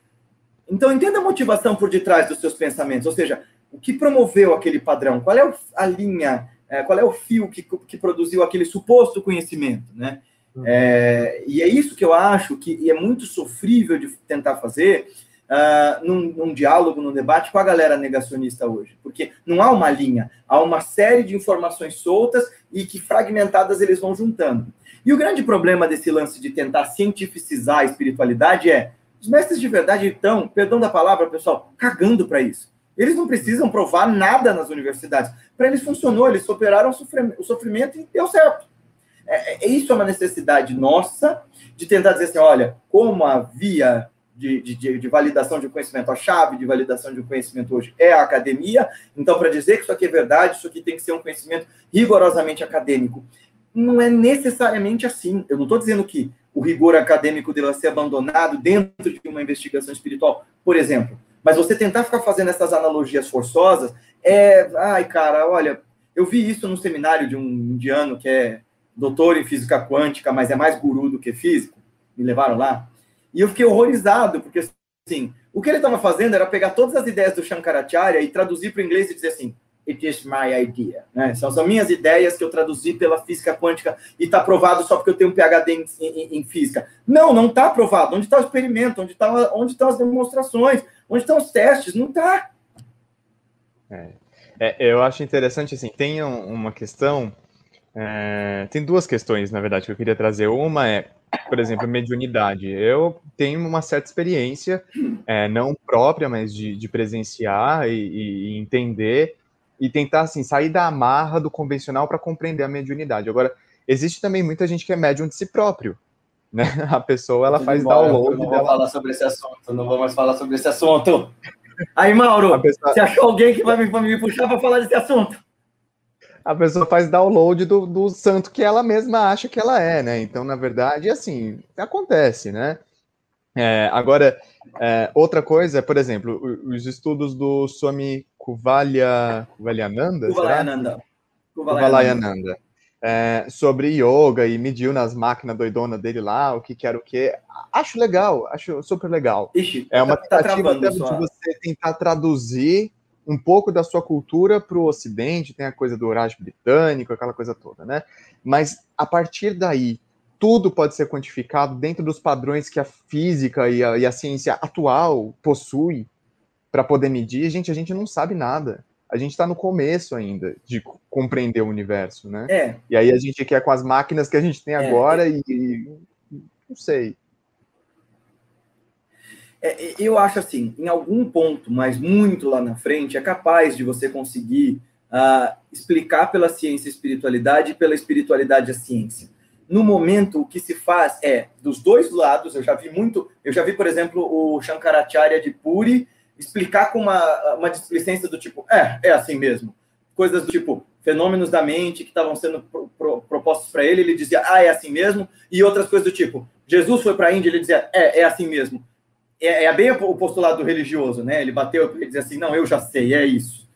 Então, entenda a motivação por detrás dos seus pensamentos, ou seja, o que promoveu aquele padrão, qual é a linha, qual é o fio que, que produziu aquele suposto conhecimento, né? Uhum. É, e é isso que eu acho que é muito sofrível de tentar fazer, Uh, num, num diálogo, num debate com a galera negacionista hoje, porque não há uma linha, há uma série de informações soltas e que fragmentadas eles vão juntando. E o grande problema desse lance de tentar cientificizar a espiritualidade é, os mestres de verdade estão, perdão da palavra, pessoal, cagando para isso. Eles não precisam provar nada nas universidades. Para eles funcionou, eles superaram o sofrimento e deu certo. É, é, isso é uma necessidade nossa de tentar dizer assim, olha, como havia... De, de, de validação de conhecimento, a chave de validação de conhecimento hoje é a academia, então para dizer que isso aqui é verdade, isso aqui tem que ser um conhecimento rigorosamente acadêmico. Não é necessariamente assim, eu não estou dizendo que o rigor acadêmico deva ser abandonado dentro de uma investigação espiritual, por exemplo, mas você tentar ficar fazendo essas analogias forçosas, é, ai cara, olha, eu vi isso num seminário de um indiano que é doutor em física quântica, mas é mais guru do que físico, me levaram lá, e eu fiquei horrorizado, porque assim, o que ele estava fazendo era pegar todas as ideias do Shankaracharya e traduzir para o inglês e dizer assim, it is my idea, né? São, são minhas ideias que eu traduzi pela física quântica e está provado só porque eu tenho um PhD em, em, em física. Não, não está provado. Onde está o experimento? Onde tá, onde estão as demonstrações? Onde estão os testes? Não está. É, é, eu acho interessante, assim, tem uma questão, é, tem duas questões, na verdade, que eu queria trazer. Uma é, por exemplo, mediunidade. Eu tenho uma certa experiência, é, não própria, mas de, de presenciar e, e entender e tentar assim, sair da amarra do convencional para compreender a mediunidade. Agora, existe também muita gente que é médium de si próprio, né? A pessoa, ela faz download. Não vou falar sobre esse assunto, não vou mais falar sobre esse assunto. Aí, Mauro, pessoa... você achou alguém que vai me, me puxar para falar desse assunto? A pessoa faz download do, do santo que ela mesma acha que ela é, né? Então, na verdade, assim, acontece, né? É, agora, é, outra coisa, por exemplo, os estudos do Swami Kuvalya, Kuvalayananda, Kuvalayananda. Kuvalayananda. É, sobre yoga e mediu nas máquinas doidonas dele lá, o que que era o que. Acho legal, acho super legal. Ixi, é uma tá, tentativa tá de você tentar traduzir um pouco da sua cultura para o Ocidente, tem a coisa do orágio britânico, aquela coisa toda, né? Mas, a partir daí, tudo pode ser quantificado dentro dos padrões que a física e a, e a ciência atual possui para poder medir. Gente, a gente não sabe nada. A gente está no começo ainda de compreender o universo, né? É. E aí a gente quer com as máquinas que a gente tem agora é. e... não sei... Eu acho assim, em algum ponto, mas muito lá na frente, é capaz de você conseguir uh, explicar pela ciência a espiritualidade e pela espiritualidade a ciência. No momento, o que se faz é, dos dois lados, eu já vi muito, eu já vi, por exemplo, o Shankaracharya de Puri explicar com uma, uma displicência do tipo, é, é assim mesmo. Coisas do tipo, fenômenos da mente que estavam sendo pro, pro, propostos para ele, ele dizia, ah, é assim mesmo, e outras coisas do tipo, Jesus foi para a Índia, ele dizia, é, é assim mesmo. É bem o postulado religioso, né? Ele bateu e dizia assim, não, eu já sei, é isso.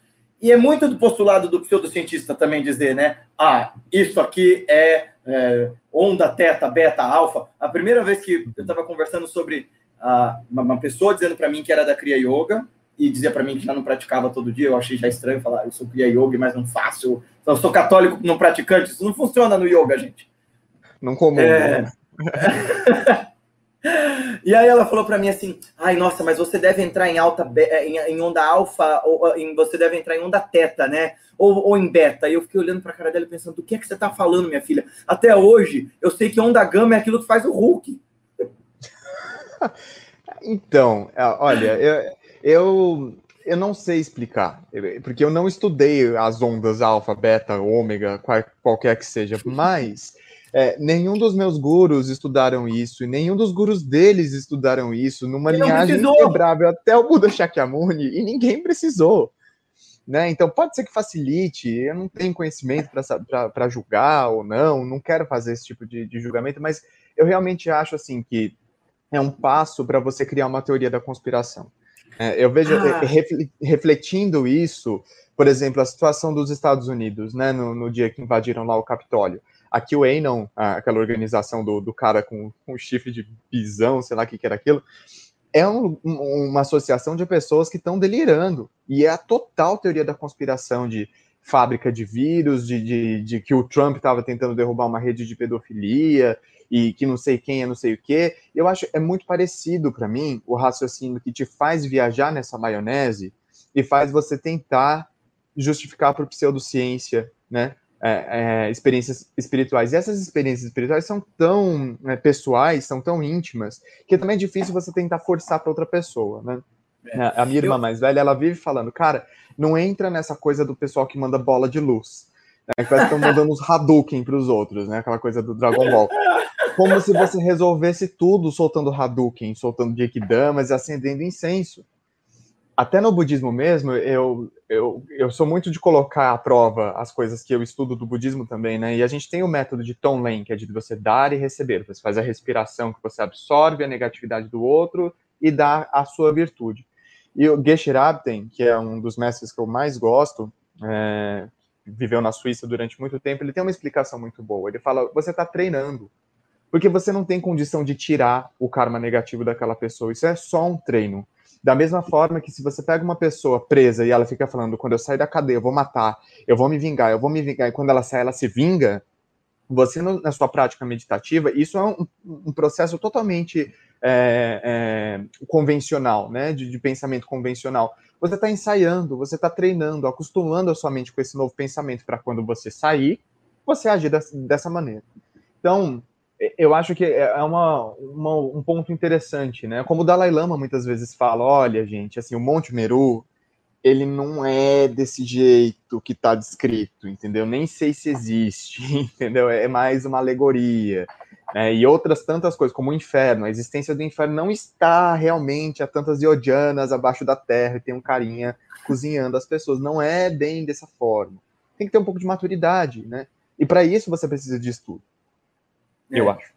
E é muito do postulado do pseudocientista também dizer, né? Ah, isso aqui é, é onda, teta, beta, alfa. A primeira vez que eu estava conversando sobre ah, uma, uma pessoa dizendo para mim que era da Kriya Yoga, e dizia para mim que já não praticava todo dia, eu achei já estranho falar, eu sou Kriya Yoga, mas não faço, eu sou católico não praticante, isso não funciona no yoga, gente. Não comum, é... né? E aí ela falou para mim assim, ai, nossa, mas você deve entrar em, alta, em, em onda alfa, ou em, você deve entrar em onda teta, né? Ou, ou em beta. E eu fiquei olhando para a cara dela e pensando, do que é que você tá falando, minha filha? Até hoje, eu sei que onda gama é aquilo que faz o Hulk. Então, olha, eu, eu, eu não sei explicar, porque eu não estudei as ondas alfa, beta, ômega, qual, qualquer que seja, mas... É, nenhum dos meus gurus estudaram isso, e nenhum dos gurus deles estudaram isso, numa linhagem inquebrável até o Buda Shakyamuni, e ninguém precisou. Né? Então, pode ser que facilite, eu não tenho conhecimento para julgar ou não, não quero fazer esse tipo de, de julgamento, mas eu realmente acho assim, que é um passo para você criar uma teoria da conspiração. É, eu vejo, ah. refletindo isso, por exemplo, a situação dos Estados Unidos, né, no, no dia que invadiram lá o Capitólio. A Q Anon, aquela organização do, do cara com, com um chifre de bisão, sei lá o que, que era aquilo, é um, uma associação de pessoas que estão delirando. E é a total teoria da conspiração de fábrica de vírus, de, de, de que o Trump estava tentando derrubar uma rede de pedofilia, e que não sei quem é não sei o quê. Eu acho que é muito parecido para mim o raciocínio que te faz viajar nessa maionese e faz você tentar justificar por pseudociência, né? É, é, experiências espirituais. E essas experiências espirituais são tão é, pessoais, são tão íntimas, que também é difícil você tentar forçar para outra pessoa, né? É, a minha irmã mais velha, ela vive falando, cara, não entra nessa coisa do pessoal que manda bola de luz, né? Que parece que estão mandando uns Hadouken para os outros, né? Aquela coisa do Dragon Ball. Como se você resolvesse tudo soltando Hadouken, soltando Jekidamas e acendendo incenso. Até no budismo mesmo, eu, eu, eu sou muito de colocar à prova as coisas que eu estudo do budismo também, né? E a gente tem o método de Tonlen, que é de você dar e receber. Você faz a respiração que você absorve a negatividade do outro e dá a sua virtude. E o Geshe Rabten, que é um dos mestres que eu mais gosto, é, viveu na Suíça durante muito tempo, ele tem uma explicação muito boa. Ele fala, você está treinando, porque você não tem condição de tirar o karma negativo daquela pessoa. Isso é só um treino. Da mesma forma que se você pega uma pessoa presa e ela fica falando, quando eu sair da cadeia eu vou matar, eu vou me vingar, eu vou me vingar, e quando ela sai ela se vinga, você na sua prática meditativa, isso é um, um processo totalmente é, é, convencional, né, de, de pensamento convencional. Você está ensaiando, você está treinando, acostumando a sua mente com esse novo pensamento para quando você sair, você agir dessa maneira. Então... eu acho que é uma, uma, um ponto interessante, né? Como o Dalai Lama muitas vezes fala, olha, gente, assim, o Monte Meru, ele não é desse jeito que está descrito, entendeu? Nem sei se existe, entendeu? É mais uma alegoria, né? E outras tantas coisas, como o inferno. A existência do inferno não está realmente a tantas yodianas abaixo da terra, e tem um carinha cozinhando as pessoas. Não é bem dessa forma. Tem que ter um pouco de maturidade, né? E para isso você precisa de estudo. Eu acho.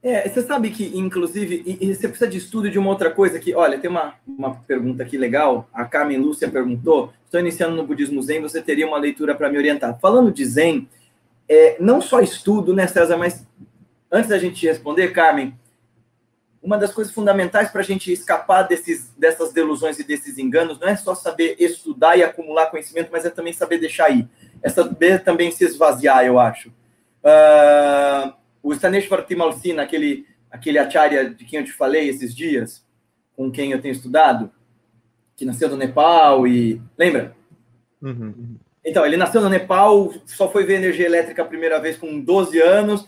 É, você sabe que, inclusive, e, e você precisa de estudo de uma outra coisa que, olha, tem uma, uma pergunta aqui legal, a Carmen Lúcia perguntou, estou iniciando no budismo zen, você teria uma leitura para me orientar. Falando de zen, é, não só estudo, né, César, mas antes da gente responder, Carmen, uma das coisas fundamentais para a gente escapar desses, dessas delusões e desses enganos não é só saber estudar e acumular conhecimento, mas é também saber deixar ir. É saber também se esvaziar, eu acho. Uh, o Staneshwar Timalsina, aquele, aquele acharya de quem eu te falei esses dias, com quem eu tenho estudado, que nasceu no Nepal e... Lembra? Uhum. Então, ele nasceu no Nepal, só foi ver energia elétrica a primeira vez com doze anos,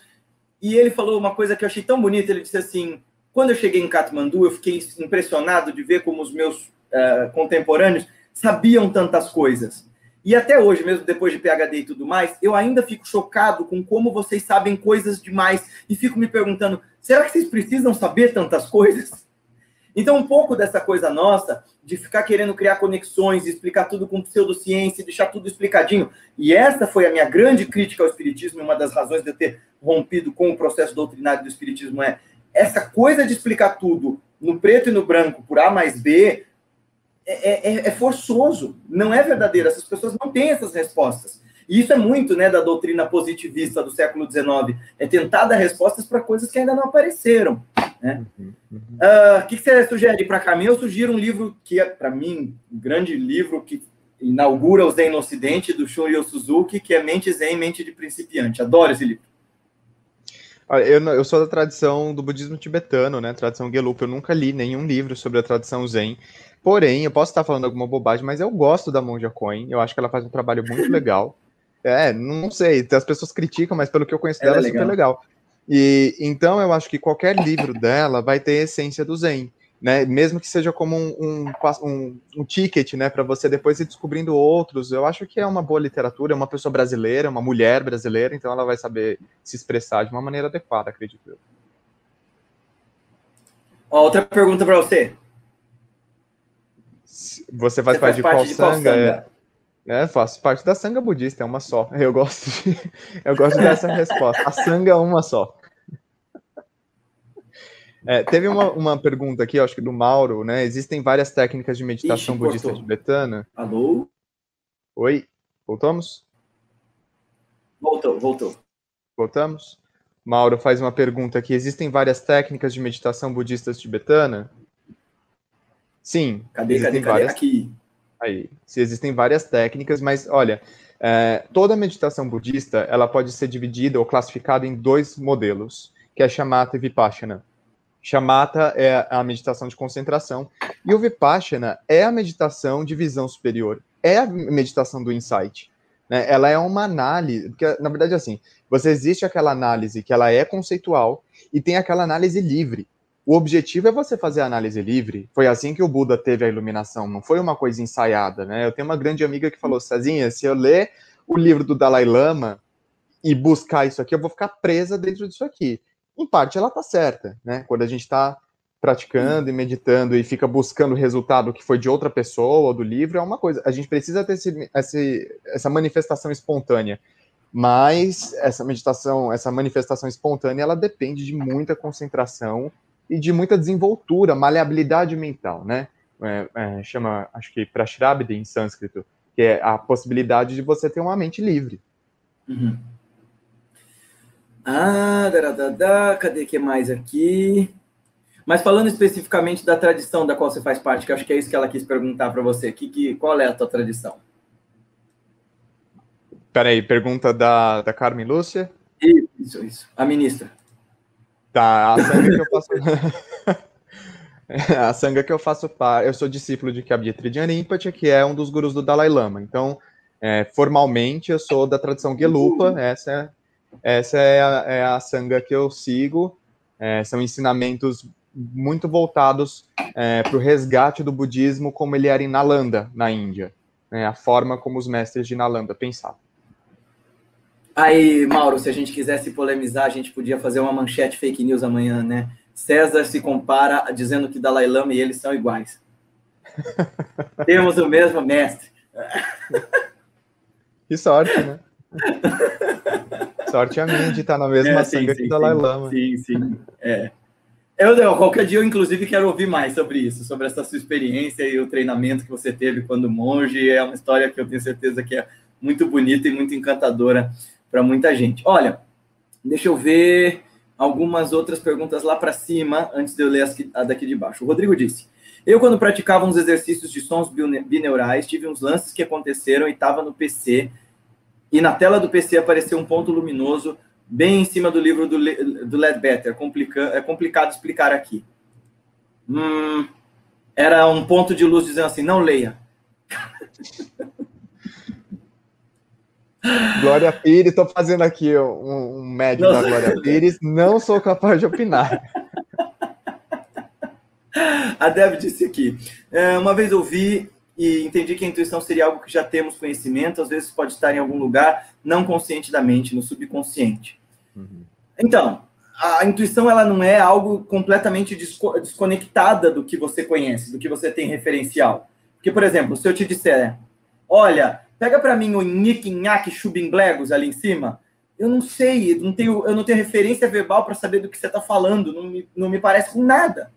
e ele falou uma coisa que eu achei tão bonita, ele disse assim, quando eu cheguei em Katmandu, eu fiquei impressionado de ver como os meus uh, contemporâneos sabiam tantas coisas. E até hoje, mesmo depois de P H D e tudo mais, eu ainda fico chocado com como vocês sabem coisas demais. E fico me perguntando, será que vocês precisam saber tantas coisas? Então, um pouco dessa coisa nossa, de ficar querendo criar conexões, explicar tudo com pseudociência, deixar tudo explicadinho. E essa foi a minha grande crítica ao espiritismo, e uma das razões de eu ter rompido com o processo doutrinário do espiritismo é essa coisa de explicar tudo no preto e no branco, por A mais B... é, é, é forçoso, não é verdadeiro. Essas pessoas não têm essas respostas. E isso é muito, né, da doutrina positivista do século dezenove. É tentar dar respostas para coisas que ainda não apareceram. Né? Uhum, uhum. Uh, que, que você sugere para cá? Eu sugiro um livro que é, para mim, um grande livro que inaugura o Zen no Ocidente, do Shunryo Suzuki, que é Mente Zen, Mente de Principiante. Adoro esse livro. Olha, eu, eu sou da tradição do budismo tibetano, né? Tradição Gelug. Eu nunca li nenhum livro sobre a tradição Zen. Porém, eu posso estar falando alguma bobagem, mas eu gosto da Monja Coen. Eu acho que ela faz um trabalho muito legal. É, não sei, as pessoas criticam, mas pelo que eu conheço ela dela, é legal. Super legal. E, então, eu acho que qualquer livro dela vai ter a essência do Zen, né? Mesmo que seja como um, um, um, um ticket, né, para você depois ir descobrindo outros. Eu acho que é uma boa literatura, é uma pessoa brasileira, uma mulher brasileira, então ela vai saber se expressar de uma maneira adequada, acredito eu. Ó, outra pergunta para você. Você faz, você parte, faz de parte de qual sangha? sangha? É, faço parte da sangha budista, é uma só. Eu gosto, de, eu gosto dessa resposta. A sangha é uma só. É, teve uma, uma pergunta aqui, acho que do Mauro, né? Existem várias técnicas de meditação Ixi, budista cortou. tibetana. Alô? Oi, voltamos? Voltou, voltou. Voltamos? Mauro faz uma pergunta aqui. Existem várias técnicas de meditação budista tibetana? Sim. Cadê, cadê, cadê? Várias... Aqui. Aí, se existem várias técnicas, mas olha, é, toda meditação budista, ela pode ser dividida ou classificada em dois modelos, que é Chamata e Vipassana. Chamata é a meditação de concentração, e o Vipassana é a meditação de visão superior, é a meditação do insight, né? Ela é uma análise, porque, na verdade, assim, você existe aquela análise que ela é conceitual, e tem aquela análise livre. O objetivo é você fazer a análise livre. Foi assim que o Buda teve a iluminação, não foi uma coisa ensaiada, né? Eu tenho uma grande amiga que falou, Cezinha, se eu ler o livro do Dalai Lama e buscar isso aqui, eu vou ficar presa dentro disso aqui. Em parte, ela tá certa, né? Quando a gente tá praticando e meditando e fica buscando o resultado que foi de outra pessoa ou do livro, é uma coisa. A gente precisa ter esse, esse, essa manifestação espontânea. Mas essa meditação, essa manifestação espontânea, ela depende de muita concentração e de muita desenvoltura, maleabilidade mental, né? É, é, chama, acho que, prashrabdha em sânscrito, que é a possibilidade de você ter uma mente livre. Uhum. Ah, daradadá, cadê que mais aqui? Mas falando especificamente da tradição da qual você faz parte, que eu acho que é isso que ela quis perguntar para você, que, que, qual é a tua tradição? Peraí, pergunta da, da Carmen Lúcia? Isso, isso, a ministra. Tá, a sangha que eu faço... a sangha que eu faço parte... Eu sou discípulo de Kyabye Trigyan Rinpoche, que é um dos gurus do Dalai Lama. Então, é, formalmente, eu sou da tradição Gelupa. Essa, essa é, a, é a sangha que eu sigo. É, são ensinamentos muito voltados é, para o resgate do budismo, como ele era em Nalanda, na Índia. É, a forma como os mestres de Nalanda pensavam. Aí, Mauro, se a gente quisesse polemizar, a gente podia fazer uma manchete fake news amanhã, né? César se compara dizendo que Dalai Lama e eles são iguais. Temos o mesmo mestre. Que sorte, né? Sorte a minha de estar na mesma é, sim, sanga sim, que o Dalai sim, Lama. Sim, sim. É. Eu, eu, qualquer dia eu, inclusive, quero ouvir mais sobre isso, sobre essa sua experiência e o treinamento que você teve quando monge. É uma história que eu tenho certeza que é muito bonita e muito encantadora para muita gente. Olha, deixa eu ver algumas outras perguntas lá para cima, antes de eu ler as que, a daqui de baixo. O Rodrigo disse, eu quando praticava uns exercícios de sons bineurais, tive uns lances que aconteceram e estava no P C, e na tela do P C apareceu um ponto luminoso bem em cima do livro do, Le, do Ledbetter. Complica, é complicado explicar aqui. Hum, era um ponto de luz dizendo assim, não leia. Glória Pires, estou fazendo aqui um, um médio Nossa. da Glória Pires, não sou capaz de opinar. A Deb disse aqui, uma vez ouvi e entendi que a intuição seria algo que já temos conhecimento, às vezes pode estar em algum lugar não consciente da mente, no subconsciente. Uhum. Então, a intuição ela não é algo completamente desco- desconectada do que você conhece, do que você tem referencial. Porque, por exemplo, se eu te disser, olha... Pega para mim o niquinhaque chubimblegos ali em cima. Eu não sei, não tenho, eu não tenho referência verbal para saber do que você está falando. Não me, não me parece com nada.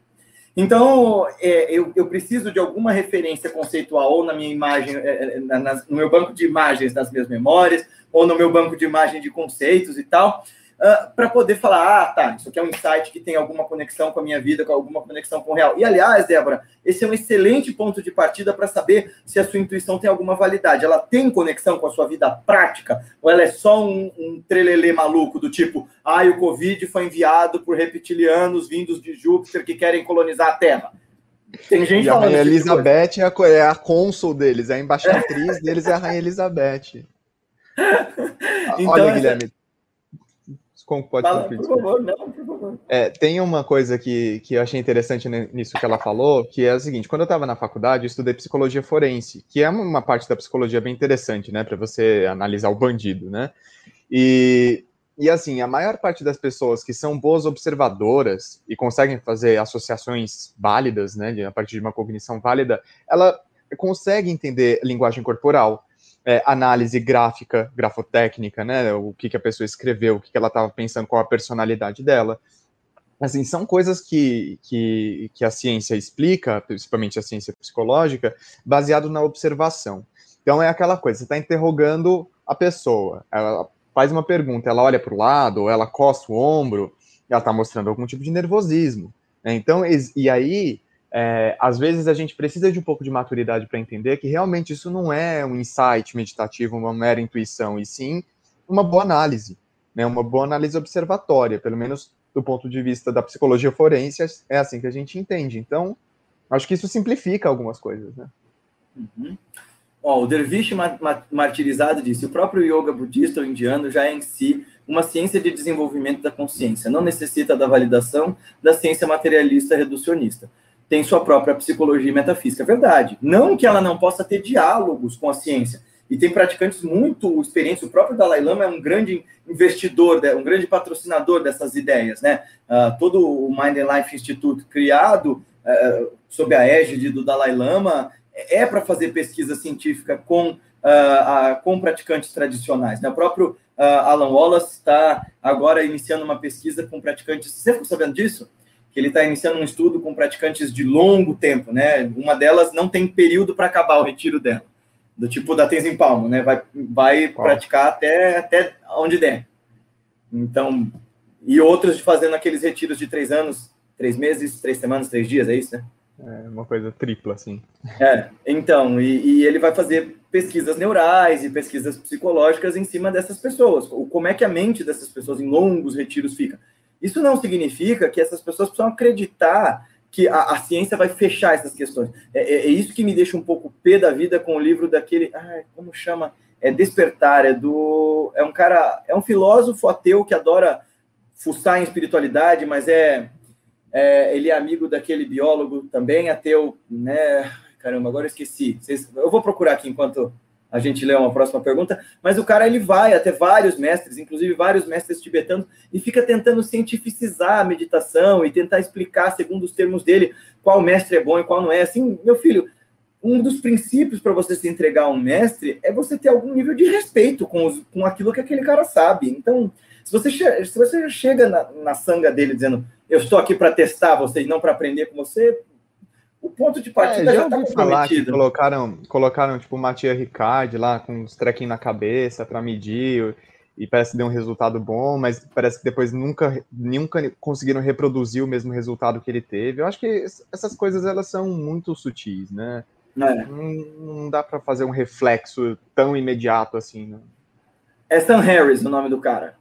Então, é, eu, eu preciso de alguma referência conceitual ou na minha imagem, é, na, nas, no meu banco de imagens das minhas memórias, ou no meu banco de imagem de conceitos e tal, uh, para poder falar, ah, tá, isso aqui é um insight que tem alguma conexão com a minha vida, com alguma conexão com o real. E, aliás, Débora, esse é um excelente ponto de partida para saber se a sua intuição tem alguma validade. Ela tem conexão com a sua vida prática? Ou ela é só um, um trelelê maluco do tipo, ah, o Covid foi enviado por reptilianos vindos de Júpiter que querem colonizar a Terra? Tem gente e falando. A Rainha Elizabeth é a, é a cônsul deles, a embaixatriz é. deles é a Rainha Elizabeth. Então, olha, Guilherme, como pode fala, por favor, não, por favor. É, tem uma coisa que, que eu achei interessante nisso que ela falou, que é o seguinte: quando eu estava na faculdade, eu estudei psicologia forense, que é uma parte da psicologia bem interessante, né, para você analisar o bandido, né, e, e assim, a maior parte das pessoas que são boas observadoras e conseguem fazer associações válidas, né, a partir de uma cognição válida, ela consegue entender linguagem corporal, É, análise gráfica, grafotécnica, né? O que, que a pessoa escreveu, o que, que ela estava pensando, qual a personalidade dela. Assim, são coisas que, que, que a ciência explica, principalmente a ciência psicológica, baseado na observação. Então é aquela coisa, você está interrogando a pessoa, ela faz uma pergunta, ela olha para o lado, ela coça o ombro, ela está mostrando algum tipo de nervosismo, né? Então, e, e aí... É, às vezes a gente precisa de um pouco de maturidade para entender que realmente isso não é um insight meditativo, uma mera intuição, e sim uma boa análise, né? Uma boa análise observatória, pelo menos do ponto de vista da psicologia forense, é assim que a gente entende. Então, acho que isso simplifica algumas coisas, né? Uhum. Ó, o Dervish martirizado disse, o próprio yoga budista ou indiano já é em si uma ciência de desenvolvimento da consciência, não necessita da validação da ciência materialista reducionista. Tem sua própria psicologia e metafísica, é verdade. Não que ela não possa ter diálogos com a ciência. E tem praticantes muito experientes. O próprio Dalai Lama é um grande investidor, um grande patrocinador dessas ideias, né? Uh, todo o Mind and Life Institute criado uh, sob a égide do Dalai Lama é para fazer pesquisa científica com, uh, a, com praticantes tradicionais, né? O próprio uh, Alan Wallace está agora iniciando uma pesquisa com praticantes... Você ficou sabendo disso? Que ele está iniciando um estudo com praticantes de longo tempo, né? Uma delas não tem período para acabar o retiro dela, do tipo da Tenzin Palmo, né? Vai, vai praticar até, até onde der. Então, e outros fazendo aqueles retiros de três anos, três meses, três semanas, três dias, é isso, né? É uma coisa tripla, assim. É, então, e, e ele vai fazer pesquisas neurais e pesquisas psicológicas em cima dessas pessoas. Como é que a mente dessas pessoas em longos retiros fica? Isso não significa que essas pessoas precisam acreditar que a, a ciência vai fechar essas questões. É, é, é isso que me deixa um pouco pé da vida com o livro daquele... Ai, como chama? É Despertar, é do... É um cara... É um filósofo ateu que adora fuçar em espiritualidade, mas é... é ele é amigo daquele biólogo também, ateu, né? Caramba, agora eu esqueci. Vocês, eu vou procurar aqui enquanto... a gente lê uma próxima pergunta, mas o cara ele vai até vários mestres, inclusive vários mestres tibetanos, e fica tentando cientificizar a meditação e tentar explicar, segundo os termos dele, qual mestre é bom e qual não é. Assim, meu filho, um dos princípios para você se entregar a um mestre é você ter algum nível de respeito com, os, com aquilo que aquele cara sabe. Então, se você, che- se você chega na, na sanga dele dizendo, eu estou aqui para testar você e não para aprender com você... O ponto de partida é, já está comprometido. Colocaram, colocaram tipo, uma tia Ricard lá com uns trequinhos na cabeça para medir e parece que deu um resultado bom, mas parece que depois nunca, nunca conseguiram reproduzir o mesmo resultado que ele teve. Eu acho que essas coisas elas são muito sutis, né? É. Não, não dá para fazer um reflexo tão imediato assim. Né? É Sam Harris o nome do cara.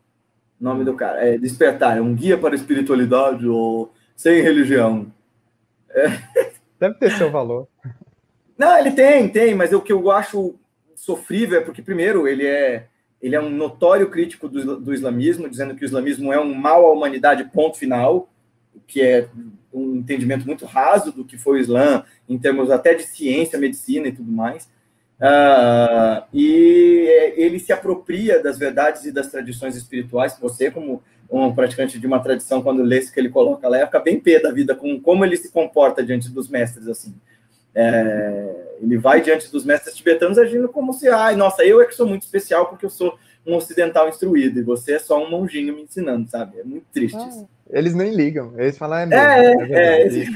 O nome do cara é Despertar, é um guia para a espiritualidade ou sem religião. É... Deve ter seu valor. Não, ele tem, tem, mas o que eu acho sofrível é porque, primeiro, ele é, ele é um notório crítico do, do islamismo, dizendo que o islamismo é um mal à humanidade, ponto final, que é um entendimento muito raso do que foi o Islã, em termos até de ciência, medicina e tudo mais. Uh, e ele se apropria das verdades e das tradições espirituais. Você, como um praticante de uma tradição, quando lê isso que ele coloca lá, fica bem pé da vida com como ele se comporta diante dos mestres, assim. É, ele vai diante dos mestres tibetanos agindo como se, ai, nossa, eu é que sou muito especial porque eu sou um ocidental instruído e você é só um monjinho me ensinando, sabe? É muito triste ah, isso. Eles nem ligam, eles falam, é mesmo. É, é, é, é, é.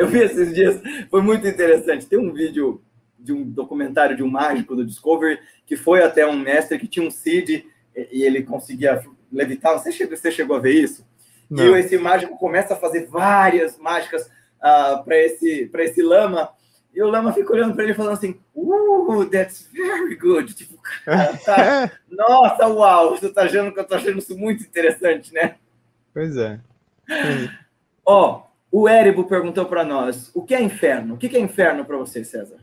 Eu vi esses dias, foi muito interessante. Tem um vídeo de um documentário de um mágico do Discovery que foi até um mestre que tinha um C D e ele conseguia levitar. Você chegou, você chegou a ver isso? Não. E esse mágico começa a fazer várias mágicas uh, para esse, para esse lama. E o lama fica olhando para ele falando assim, uh, that's very good. Tipo, cara, tá, nossa, uau, você tá achando que eu tô achando isso muito interessante, né? Pois é. Ó, oh, o Éribo perguntou para nós, o que é inferno? O que é inferno para você, César?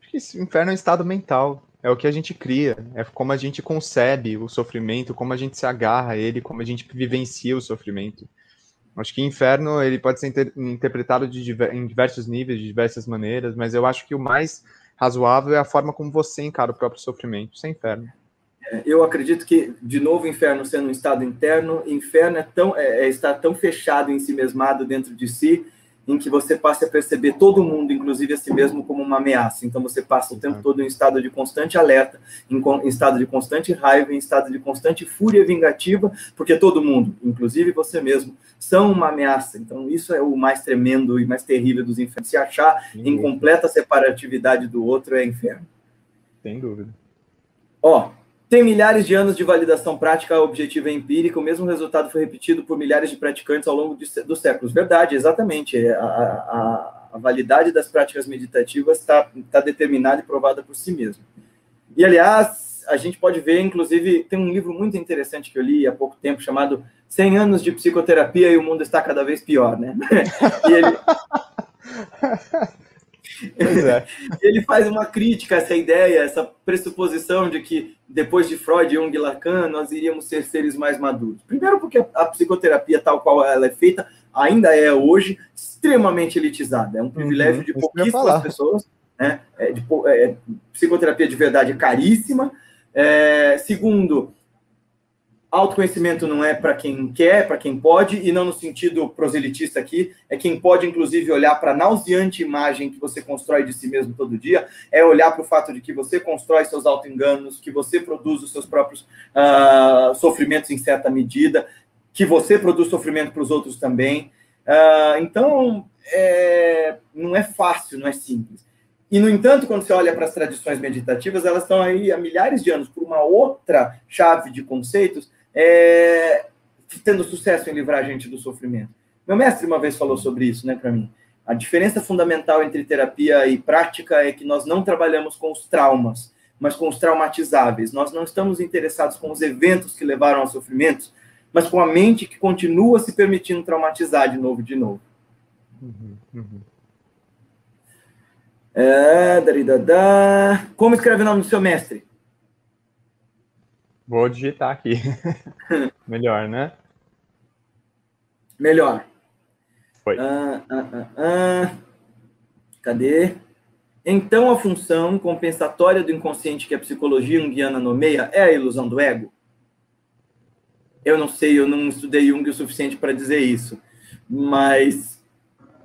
Acho que esse inferno é um estado mental. É o que a gente cria, é como a gente concebe o sofrimento, como a gente se agarra a ele, como a gente vivencia o sofrimento. Acho que inferno ele pode ser inter interpretado de diver em diversos níveis, de diversas maneiras, mas eu acho que o mais razoável é a forma como você encara o próprio sofrimento, sem inferno. É, eu acredito que, de novo, inferno sendo um estado interno, inferno é, tão, é, é estar tão fechado em si mesmado dentro de si, em que você passa a perceber todo mundo, inclusive a si mesmo, como uma ameaça. Então você passa o tempo todo em estado de constante alerta, em, em estado de constante raiva, em estado de constante fúria vingativa, porque todo mundo, inclusive você mesmo, são uma ameaça. Então isso é o mais tremendo e mais terrível dos infernos. Se achar Sem em dúvida. Completa separatividade do outro é inferno. Sem dúvida. Ó, tem milhares de anos de validação prática, objetiva e empírica, o mesmo resultado foi repetido por milhares de praticantes ao longo de, dos séculos. Verdade, exatamente. A, a, a validade das práticas meditativas está tá determinada e provada por si mesma. E, aliás, a gente pode ver, inclusive, tem um livro muito interessante que eu li há pouco tempo, chamado cem anos de Psicoterapia e o Mundo Está Cada Vez Pior, né? E ele... Pois é. Ele faz uma crítica a essa ideia, essa pressuposição de que depois de Freud, Jung e Lacan, nós iríamos ser seres mais maduros. Primeiro porque a psicoterapia, tal qual ela é feita, ainda é hoje extremamente elitizada. É um privilégio uhum, de pouquíssimas pessoas. Né? É, de, é, psicoterapia de verdade é caríssima. É, segundo, autoconhecimento não é para quem quer, para quem pode, e não no sentido proselitista aqui, é quem pode, inclusive, olhar para a nauseante imagem que você constrói de si mesmo todo dia, é olhar para o fato de que você constrói seus auto-enganos, que você produz os seus próprios uh, sofrimentos em certa medida, que você produz sofrimento para os outros também. Uh, então, é, não é fácil, não é simples. E, no entanto, quando você olha para as tradições meditativas, elas estão aí há milhares de anos por uma outra chave de conceitos, É, tendo sucesso em livrar a gente do sofrimento. Meu mestre uma vez falou sobre isso, né, para mim. A diferença fundamental entre terapia e prática é que nós não trabalhamos com os traumas, mas com os traumatizáveis. Nós não estamos interessados com os eventos que levaram aos sofrimentos, mas com a mente que continua se permitindo traumatizar de novo, de novo. Uhum, uhum. É, daridadá. Como escreve o nome do seu mestre? Vou digitar aqui. Melhor, né? Melhor. Foi. Ah, ah, ah, ah. Cadê? Então, a função compensatória do inconsciente que a psicologia junguiana nomeia é a ilusão do ego? Eu não sei, eu não estudei Jung o suficiente para dizer isso, mas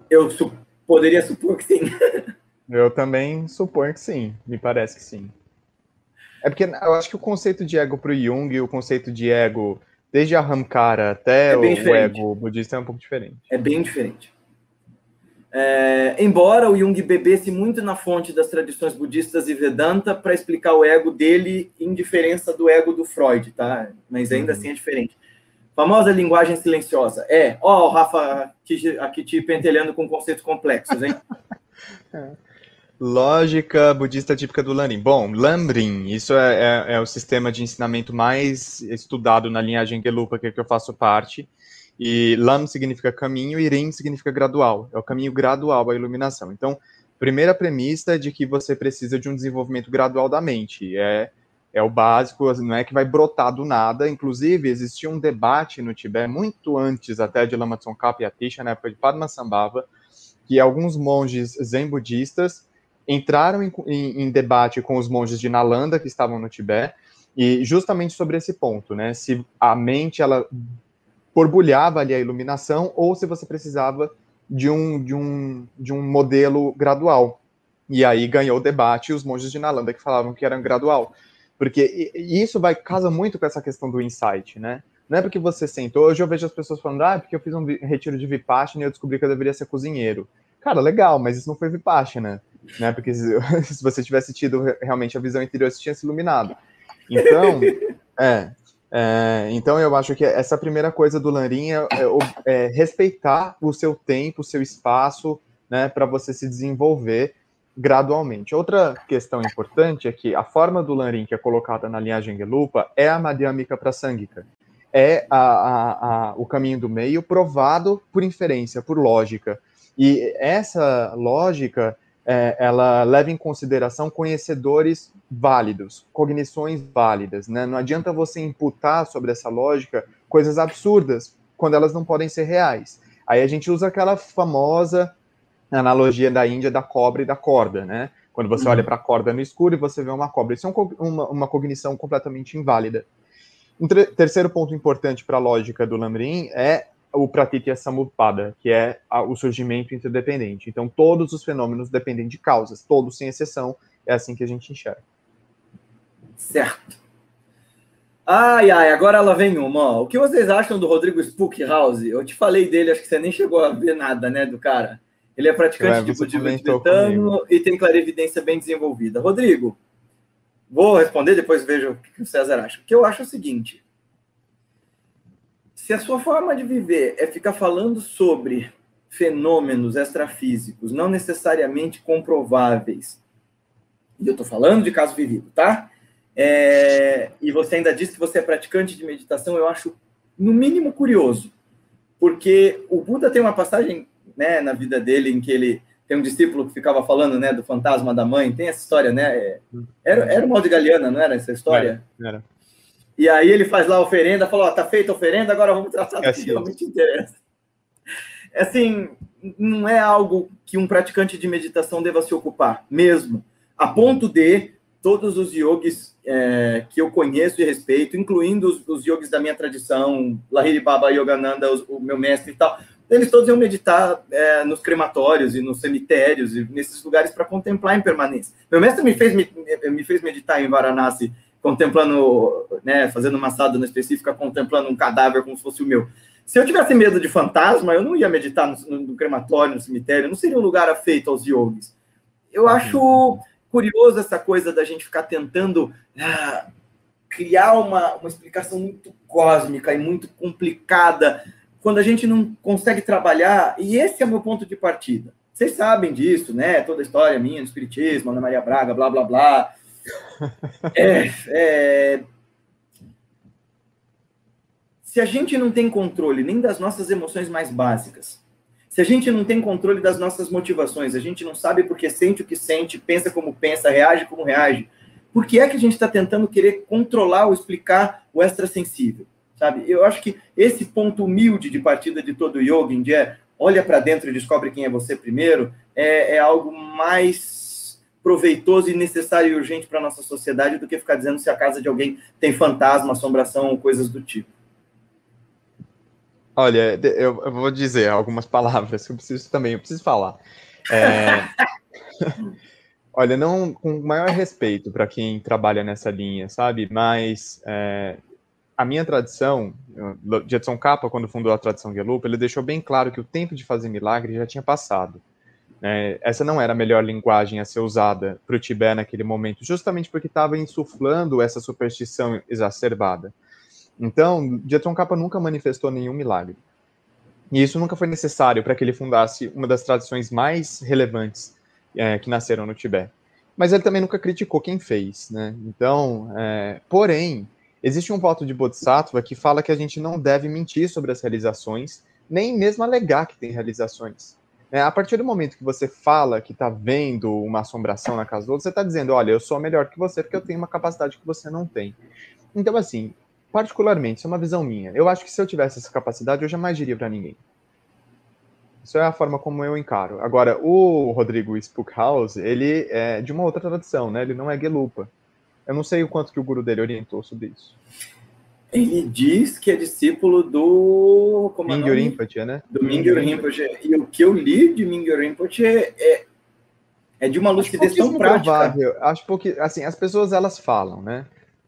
eu su- poderia supor que sim. Eu também suponho que sim, me parece que sim. É porque eu acho que o conceito de ego para o Jung, o conceito de ego, desde a Ramkara até é o diferente. Ego budista, é um pouco diferente. É bem diferente. É, embora o Jung bebesse muito na fonte das tradições budistas e Vedanta para explicar o ego dele em diferença do ego do Freud, tá? Mas ainda uhum. assim é diferente. Famosa linguagem silenciosa. É, ó, oh, o Rafa aqui, aqui te pentelhando com conceitos complexos, hein? É. Lógica budista típica do Lamrim. Bom, Lamrim, isso é, é, é o sistema de ensinamento mais estudado na linhagem Gelug, que, que eu faço parte. E Lam significa caminho e Rim significa gradual. É o caminho gradual à iluminação. Então, primeira premissa é de que você precisa de um desenvolvimento gradual da mente. É, é o básico, não é que vai brotar do nada. Inclusive, existia um debate no Tibete, muito antes até de Lama Tsongkhapa e Atisha, na época de Padmasambhava, que alguns monges zen budistas entraram em, em, em debate com os monges de Nalanda, que estavam no Tibete, e justamente sobre esse ponto, né? Se a mente, ela borbulhava ali a iluminação, ou se você precisava de um, de um, de um modelo gradual. E aí ganhou o debate os monges de Nalanda, que falavam que era gradual. Porque e isso vai, casa muito com essa questão do insight, né? Não é porque você sentou... Hoje eu vejo as pessoas falando, ah, porque eu fiz um retiro de vipassana e eu descobri que eu deveria ser cozinheiro. Cara, legal, mas isso não foi vipassana, né? Porque se você tivesse tido realmente a visão interior, você tinha se iluminado. Então, é, é, então eu acho que essa primeira coisa do Lamrim é, é, é respeitar o seu tempo, o seu espaço, né, para você se desenvolver gradualmente. Outra questão importante é que a forma do Lamrim que é colocada na linhagem Gelupa é a madhyamika prasangika. É a, a, a, o caminho do meio provado por inferência, por lógica. E essa lógica, é, ela leva em consideração conhecedores válidos, cognições válidas, né? Não adianta você imputar sobre essa lógica coisas absurdas, quando elas não podem ser reais. Aí a gente usa aquela famosa analogia da Índia da cobra e da corda, né? Quando você olha para a corda no escuro e você vê uma cobra. Isso é um, uma, uma cognição completamente inválida. Um terceiro ponto importante para a lógica do Lamrim é o Pratitya Samuppada, que é a, o surgimento interdependente. Então, todos os fenômenos dependem de causas, todos sem exceção. É assim que a gente enxerga. Certo. Ai, ai, agora ela vem uma. Ó. O que vocês acham do Rodrigo Spook House? Eu te falei dele, acho que você nem chegou a ver nada, né, do cara. Ele é praticante é, de budismo tibetano e tem clarividência bem desenvolvida. Rodrigo, vou responder, depois vejo o que o César acha. O que eu acho é o seguinte. Se a sua forma de viver é ficar falando sobre fenômenos extrafísicos, não necessariamente comprováveis, e eu estou falando de caso vivido, tá? É, e você ainda diz que você é praticante de meditação, eu acho, no mínimo, curioso. Porque o Buda tem uma passagem, né, na vida dele em que ele... Tem um discípulo que ficava falando, né, do fantasma da mãe. Tem essa história, né? Era, era o Maudgalyayana, não era essa história? Era, era. E aí ele faz lá a oferenda, fala, ó, tá feita a oferenda, agora vamos tratar do que realmente interessa. Assim, não é algo que um praticante de meditação deva se ocupar, mesmo. A ponto de todos os yogis é, que eu conheço e respeito, incluindo os, os yogis da minha tradição, Lahiri Baba, Yogananda, os, o meu mestre e tal... Eles todos iam meditar é, nos crematórios e nos cemitérios e nesses lugares para contemplar em permanência. Meu mestre me fez, me, me fez meditar em Varanasi, contemplando, né, fazendo uma sadhana específica, contemplando um cadáver como se fosse o meu. Se eu tivesse medo de fantasma, eu não ia meditar no, no crematório, no cemitério, não seria um lugar afeito aos yogis. Eu acho curioso essa coisa da gente ficar tentando ah, criar uma, uma explicação muito cósmica e muito complicada quando a gente não consegue trabalhar, e esse é o meu ponto de partida. Vocês sabem disso, né? Toda a história minha do espiritismo, Ana Maria Braga, blá, blá, blá. É, é... Se a gente não tem controle nem das nossas emoções mais básicas, se a gente não tem controle das nossas motivações, a gente não sabe porque sente o que sente, pensa como pensa, reage como reage, por que é que a gente está tentando querer controlar ou explicar o extrasensível? Sabe? Eu acho que esse ponto humilde de partida de todo yoga, onde é olha para dentro e descobre quem é você primeiro, é, é algo mais proveitoso e necessário e urgente para a nossa sociedade do que ficar dizendo se a casa de alguém tem fantasma, assombração ou coisas do tipo. Olha, eu, eu vou dizer algumas palavras que eu preciso também, eu preciso falar. É... Olha, não, com maior respeito para quem trabalha nessa linha, sabe? Mas... É... A minha tradição, Jetson Kappa, quando fundou a tradição Gelupa, ele deixou bem claro que o tempo de fazer milagre já tinha passado. É, essa não era a melhor linguagem a ser usada para o Tibete naquele momento, justamente porque estava insuflando essa superstição exacerbada. Então, Jetson Kappa nunca manifestou nenhum milagre. E isso nunca foi necessário para que ele fundasse uma das tradições mais relevantes é, que nasceram no Tibete. Mas ele também nunca criticou quem fez, né? Então, é, porém... Existe um voto de Bodhisattva que fala que a gente não deve mentir sobre as realizações, nem mesmo alegar que tem realizações. É, a partir do momento que você fala que está vendo uma assombração na casa do outro, você está dizendo, olha, eu sou melhor que você porque eu tenho uma capacidade que você não tem. Então, assim, particularmente, isso é uma visão minha. Eu acho que se eu tivesse essa capacidade, eu jamais diria para ninguém. Isso é a forma como eu encaro. Agora, o Rodrigo Spookhouse, ele é de uma outra tradição, né? Ele não é Gelupa. Eu não sei o quanto que o guru dele orientou sobre isso. ele diz que é discípulo do... Como Mingyur Rinpoche, né? Do Mingyur Rinpoche. E o que eu li de Mingyur Rinpoche é, é de uma lucidez tão prática. Acho porque, assim, as pessoas, elas falam, né?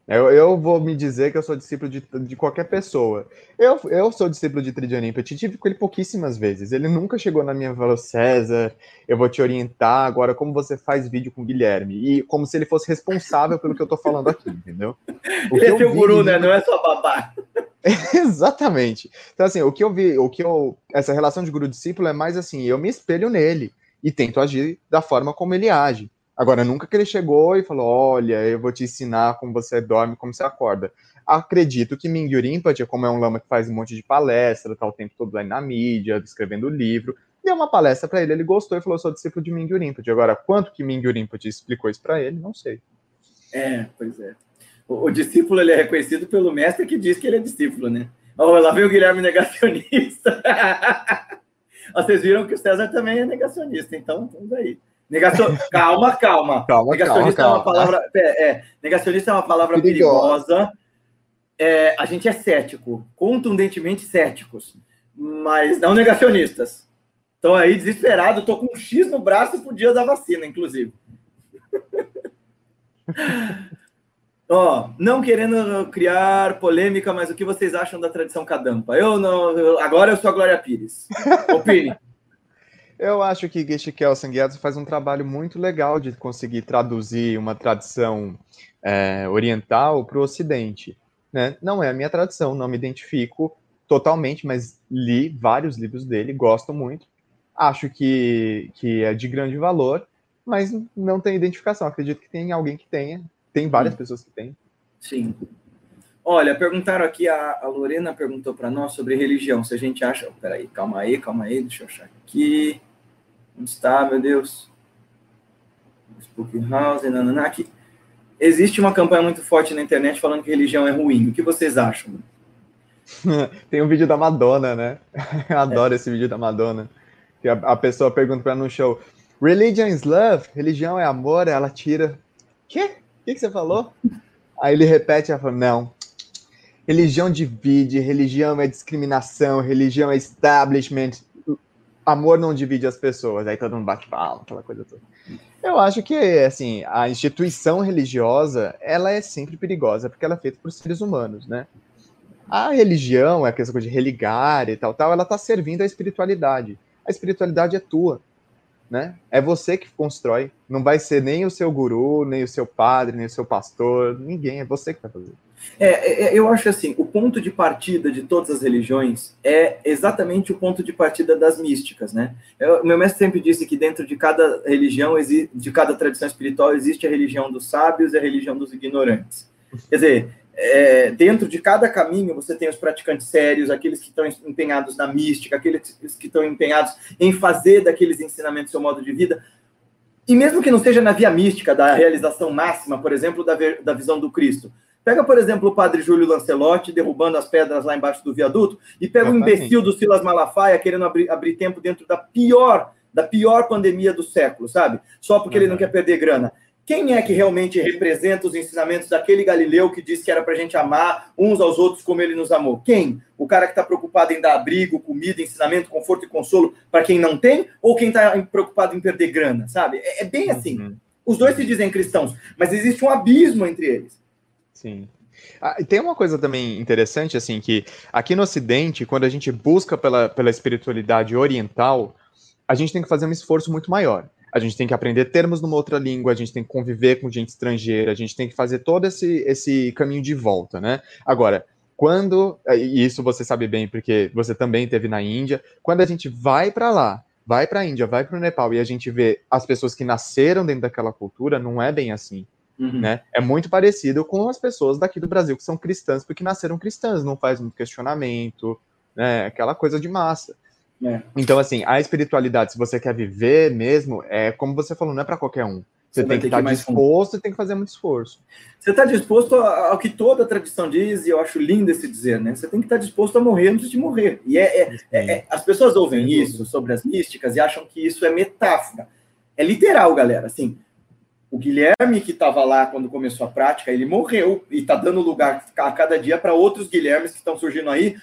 Eu, eu vou me dizer que eu sou discípulo de, de qualquer pessoa. Eu, eu sou discípulo de Trigya Rinpoche, tive com ele pouquíssimas vezes. Ele nunca chegou na minha e falou, César, eu vou te orientar agora como você faz vídeo com o Guilherme. E como se ele fosse responsável pelo que eu tô falando aqui, entendeu? O ele é seu guru, né? Não é só babá. Exatamente. Então, assim, o que eu vi, o que eu... Essa relação de guru-discípulo é mais assim, eu me espelho nele e tento agir da forma como ele age. Agora, nunca que ele chegou e falou, olha, eu vou te ensinar como você dorme, como você acorda. Acredito que Mingyur Rinpoche, como é um lama que faz um monte de palestra, tá o tempo todo lá na mídia, escrevendo livro, deu uma palestra para ele, ele gostou e falou, eu sou discípulo de Mingyur Rinpoche. Agora, quanto que Mingyur Rinpoche explicou isso para ele, não sei. É, pois é. O, o discípulo, ele é reconhecido pelo mestre que diz que ele é discípulo, né? Olha lá, veio o Guilherme negacionista. Vocês viram que o César também é negacionista, então, vamos aí. Negacion... Calma, calma. calma negacionista calma, calma. é uma palavra. É, é. Negacionista é uma palavra perigosa. É, a gente é cético, contundentemente céticos, mas não negacionistas. Estou aí desesperado, estou com um X no braço pro dia da vacina, inclusive. Ó, não querendo criar polêmica, mas o que vocês acham da tradição Kadampa? Eu não. Eu, agora eu sou a Glória Pires. Opine. Eu acho que Geshe Kelsang Gyatso faz um trabalho muito legal de conseguir traduzir uma tradição é, oriental para o Ocidente. Né? Não é a minha tradição, não me identifico totalmente, mas li vários livros dele, gosto muito. Acho que, que é de grande valor, mas não tem identificação. Acredito que tem alguém que tenha. Tem várias Sim. pessoas que têm. Sim. Olha, perguntaram aqui, a, a Lorena perguntou para nós sobre religião. Se a gente acha... Oh, peraí, calma aí, calma aí, deixa eu achar aqui... Onde está, meu Deus? Spook House, nananaki. Existe uma campanha muito forte na internet falando que religião é ruim. O que vocês acham? Tem um vídeo da Madonna, né? Eu adoro é. esse vídeo da Madonna. Que a, a pessoa pergunta para ela no show: Religion is love? Religião é amor? Ela tira. Quê? O que, que você falou? Aí ele repete e ela fala: não. Religião divide, religião é discriminação, religião é establishment. Amor não divide as pessoas, aí todo mundo bate palma, aquela coisa toda. Eu acho que, assim, a instituição religiosa, ela é sempre perigosa, porque ela é feita por seres humanos, né? A religião, aquela coisa de religar e tal, tal, ela tá servindo à espiritualidade. A espiritualidade é tua, né? É você que constrói. Não vai ser nem o seu guru, nem o seu padre, nem o seu pastor, ninguém, é você que vai fazer. É, eu acho assim, o ponto de partida de todas as religiões é exatamente o ponto de partida das místicas, né? Eu, meu mestre sempre disse que dentro de cada religião, de cada tradição espiritual, existe a religião dos sábios e a religião dos ignorantes. Quer dizer, é, dentro de cada caminho você tem os praticantes sérios, aqueles que estão empenhados na mística, aqueles que estão empenhados em fazer daqueles ensinamentos seu modo de vida. E mesmo que não seja na via mística, da realização máxima, por exemplo, da, da visão do Cristo. Pega, por exemplo, o padre Júlio Lancelotti derrubando as pedras lá embaixo do viaduto e pega o imbecil do Silas Malafaia querendo abrir, abrir tempo dentro da pior, da pior pandemia do século, sabe? Só porque uhum. ele não quer perder grana. Quem é que realmente representa os ensinamentos daquele Galileu que disse que era pra gente amar uns aos outros como ele nos amou? Quem? O cara que tá preocupado em dar abrigo, comida, ensinamento, conforto e consolo para quem não tem? Ou quem tá preocupado em perder grana, sabe? É, é bem assim. Uhum. Os dois se dizem cristãos, mas existe um abismo entre eles. Sim. Ah, e tem uma coisa também interessante, assim, que aqui no Ocidente, quando a gente busca pela, pela espiritualidade oriental, a gente tem que fazer um esforço muito maior. A gente tem que aprender termos numa outra língua, a gente tem que conviver com gente estrangeira, a gente tem que fazer todo esse, esse caminho de volta, né? Agora, quando, e isso você sabe bem, porque você também esteve na Índia, quando a gente vai para lá, vai para a Índia, vai para o Nepal, e a gente vê as pessoas que nasceram dentro daquela cultura, não é bem assim. Uhum. Né? É muito parecido com as pessoas daqui do Brasil que são cristãs, porque nasceram cristãs, não faz muito questionamento, né? Aquela coisa de massa. É. Então, assim, a espiritualidade, se você quer viver mesmo, é como você falou, não é para qualquer um. Você, você tem que estar disposto e tem que fazer muito esforço. Você está disposto ao que toda a tradição diz, e eu acho lindo esse dizer, né? Você tem que estar disposto a morrer antes de morrer. E é, é, é, é, as pessoas ouvem Sim. isso sobre as místicas e acham que isso é metáfora. É literal, galera, assim... O Guilherme, que estava lá quando começou a prática, ele morreu e está dando lugar a cada dia para outros Guilhermes que estão surgindo aí.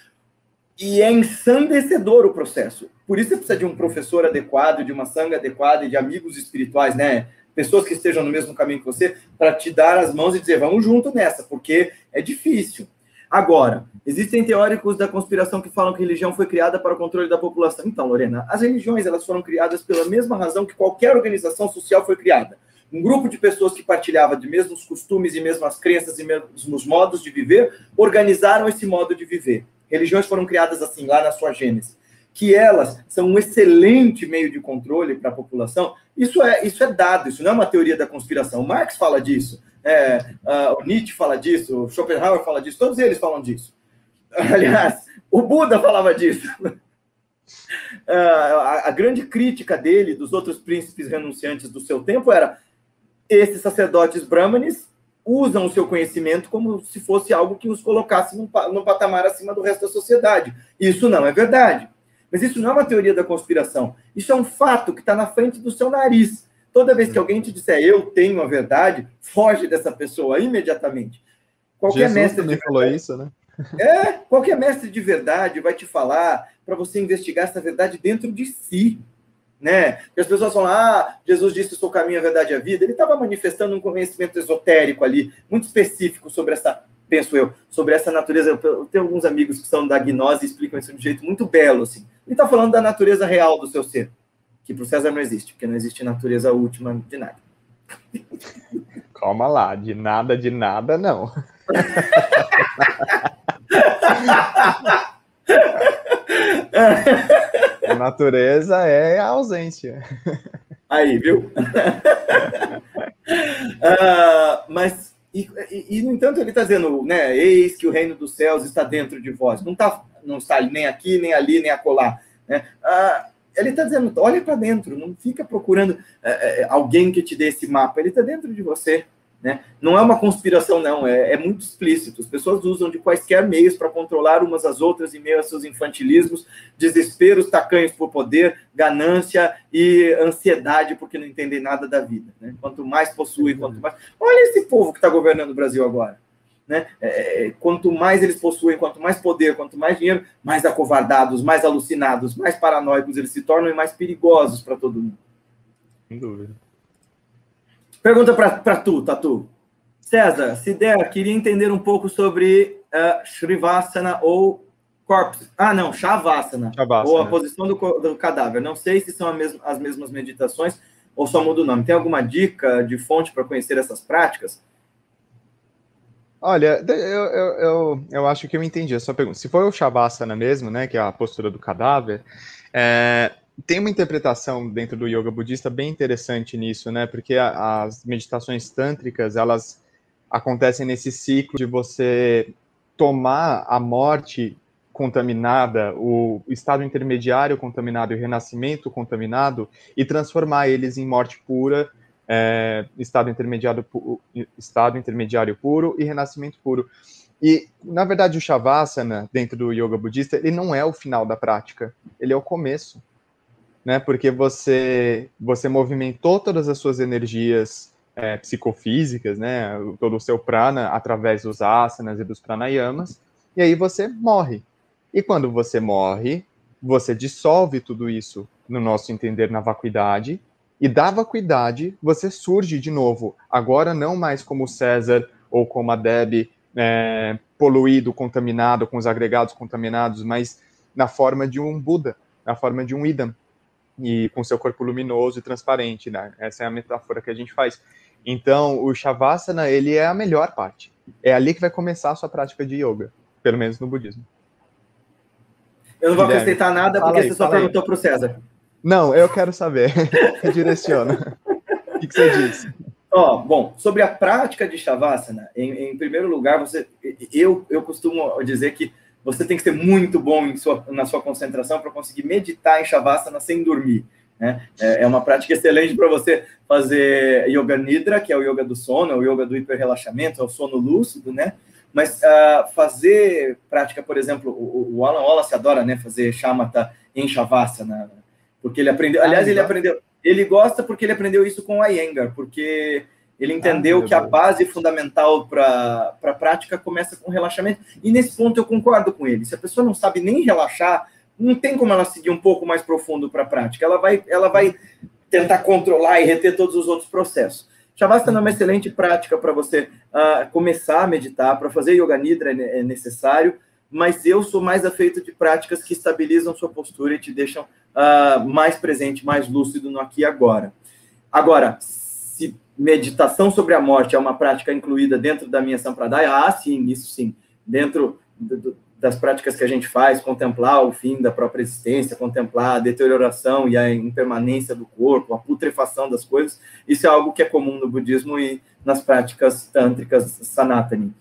E é ensandecedor o processo. Por isso você precisa de um professor adequado, de uma sangha adequada e de amigos espirituais, né? Pessoas que estejam no mesmo caminho que você, para te dar as mãos e dizer, vamos junto nessa, porque é difícil. Agora, existem teóricos da conspiração que falam que a religião foi criada para o controle da população. Então, Lorena, as religiões elas foram criadas pela mesma razão que qualquer organização social foi criada. Um grupo de pessoas que partilhava de mesmos costumes e mesmas crenças e mesmos modos de viver, organizaram esse modo de viver. Religiões foram criadas assim, lá na sua gênese. Que elas são um excelente meio de controle para a população, isso é, isso é dado, isso não é uma teoria da conspiração. O Marx fala disso, é, uh, o Nietzsche fala disso, o Schopenhauer fala disso, todos eles falam disso. Aliás, o Buda falava disso. Uh, a, a grande crítica dele, dos outros príncipes renunciantes do seu tempo, era... Esses sacerdotes brâmanes usam o seu conhecimento como se fosse algo que os colocasse num, num patamar acima do resto da sociedade. Isso não é verdade. Mas isso não é uma teoria da conspiração. Isso é um fato que está na frente do seu nariz. Toda vez que alguém te disser, eu tenho a verdade, foge dessa pessoa imediatamente. Qualquer Jesus mestre também de verdade, falou isso, né? É, qualquer mestre de verdade vai te falar para você investigar essa verdade dentro de si. Né? Porque as pessoas falam, ah, Jesus disse eu sou o caminho, a verdade e a vida. Ele estava manifestando um conhecimento esotérico ali, muito específico sobre essa, penso eu, sobre essa natureza. Eu tenho alguns amigos que são da gnose e explicam isso de um jeito muito belo, assim. Ele está falando da natureza real do seu ser, que para o César não existe, porque não existe natureza última de nada. Calma lá, de nada, de nada, não. A natureza é a ausência. Aí, viu? uh, mas, e, e, e no entanto ele está dizendo, né, eis que o reino dos céus está dentro de vós. Não, tá, não está nem aqui, nem ali, nem acolá. Né? Uh, ele está dizendo, olha para dentro, não fica procurando uh, uh, alguém que te dê esse mapa. Ele está dentro de você. Né? Não é uma conspiração, não. É, é muito explícito. As pessoas usam de quaisquer meios para controlar umas às outras em meio a seus infantilismos, desesperos, tacanhos por poder, ganância e ansiedade porque não entendem nada da vida. Né? Quanto mais possuem, quanto mais... Olha esse povo que está governando o Brasil agora. Né? É, quanto mais eles possuem, quanto mais poder, quanto mais dinheiro, mais acovardados, mais alucinados, mais paranoicos eles se tornam e mais perigosos para todo mundo. Sem dúvida. Pergunta para tu, Tatu. César, se der, queria entender um pouco sobre uh, Shrivasana ou Corpse. Ah, não, Shavasana. Shavasana. Ou a posição do, do cadáver. Não sei se são a mesma, as mesmas meditações ou só muda o nome. Tem alguma dica de fonte para conhecer essas práticas? Olha, eu, eu, eu, eu acho que eu entendi a sua pergunta. Se for o Shavasana mesmo, né, que é a postura do cadáver... É... Tem uma interpretação dentro do yoga budista bem interessante nisso, né? Porque a, as meditações tântricas, elas acontecem nesse ciclo de você tomar a morte contaminada, o estado intermediário contaminado e o renascimento contaminado e transformar eles em morte pura, é, estado intermediário, pu, estado intermediário puro e renascimento puro. E, na verdade, o Shavasana, dentro do yoga budista, ele não é o final da prática, ele é o começo. Porque você, você movimentou todas as suas energias é, psicofísicas, né? Todo o seu prana, através dos asanas e dos pranayamas, e aí você morre. E quando você morre, você dissolve tudo isso, no nosso entender, na vacuidade, e da vacuidade você surge de novo, agora não mais como César ou como a Debbie, é, poluído, contaminado, com os agregados contaminados, mas na forma de um Buda, na forma de um Idam, e com seu corpo luminoso e transparente, né? Essa é a metáfora que a gente faz. Então, o Shavasana, ele é a melhor parte. É ali que vai começar a sua prática de yoga, pelo menos no budismo. Eu não vou Guilherme. acrescentar nada, porque aí, você só perguntou para o César. Não, eu quero saber. Eu direciono. O que, que você disse? Oh, bom, sobre a prática de Shavasana, em, em primeiro lugar, você, eu, eu costumo dizer que você tem que ser muito bom em sua, na sua concentração para conseguir meditar em Shavasana sem dormir. Né? É uma prática excelente para você fazer yoga nidra, que é o yoga do sono, é o yoga do hiperrelaxamento, é o sono lúcido, né? Mas uh, fazer prática, por exemplo, o, o Alan Wallace adora, né, fazer Chamata em Shavasana, porque ele aprendeu... Aliás, ele aprendeu... Ele gosta porque ele aprendeu isso com o Iyengar, porque Ele entendeu ah, que a base fundamental para a prática começa com relaxamento. E nesse ponto eu concordo com ele. Se a pessoa não sabe nem relaxar, não tem como ela seguir um pouco mais profundo para a prática. Ela vai, ela vai tentar controlar e reter todos os outros processos. Shavasana é uma excelente prática para você uh, começar a meditar, para fazer yoga nidra é necessário, mas eu sou mais afeito de práticas que estabilizam sua postura e te deixam uh, mais presente, mais lúcido no aqui e agora. Agora, se meditação sobre a morte é uma prática incluída dentro da minha sampradaya, ah, sim, isso sim, dentro do, do, das práticas que a gente faz, contemplar o fim da própria existência, contemplar a deterioração e a impermanência do corpo, a putrefação das coisas, isso é algo que é comum no budismo e nas práticas tântricas sanatani.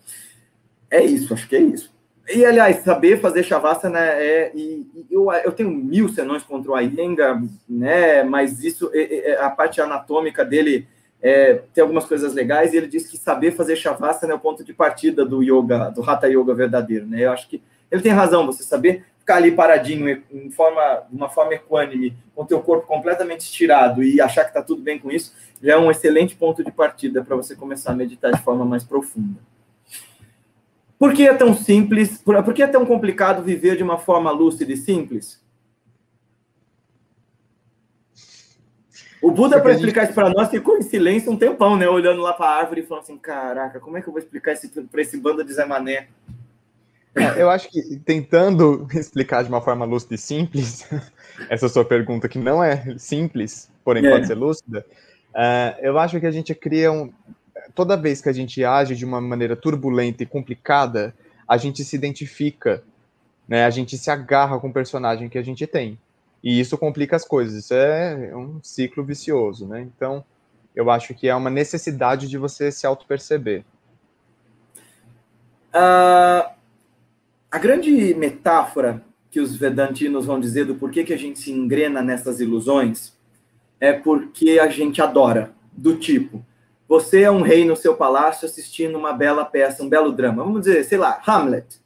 É isso, acho que é isso. E, aliás, saber fazer Shavasana é... E, e eu, eu tenho mil senões contra o Iyengar, né? Mas isso, é, é, a parte anatômica dele é, tem algumas coisas legais, e ele diz que saber fazer Shavasana é o ponto de partida do yoga, do Hatha Yoga verdadeiro, né? Eu acho que ele tem razão, você saber ficar ali paradinho, em forma, de uma forma equânime, com o teu corpo completamente estirado e achar que está tudo bem com isso, já é um excelente ponto de partida para você começar a meditar de forma mais profunda. Por que é tão simples, por, por que é tão complicado viver de uma forma lúcida e simples? O Buda, para explicar isso para nós, ficou em silêncio um tempão, né? Olhando lá para a árvore e falando assim, caraca, como é que eu vou explicar isso para esse bando de Zé Mané? É, eu acho que tentando explicar de uma forma lúcida e simples, essa sua pergunta que não é simples, porém é. pode ser lúcida, uh, eu acho que a gente cria um... Toda vez que a gente age de uma maneira turbulenta e complicada, a gente se identifica, né? A gente se agarra com o personagem que a gente tem. E isso complica as coisas, isso é um ciclo vicioso, né? Então, eu acho que é uma necessidade de você se auto-perceber. Uh, a grande metáfora que os vedantinos vão dizer do porquê que a gente se engrena nessas ilusões é porque a gente adora, do tipo... Você é um rei no seu palácio assistindo uma bela peça, um belo drama. Vamos dizer, sei lá, Hamlet.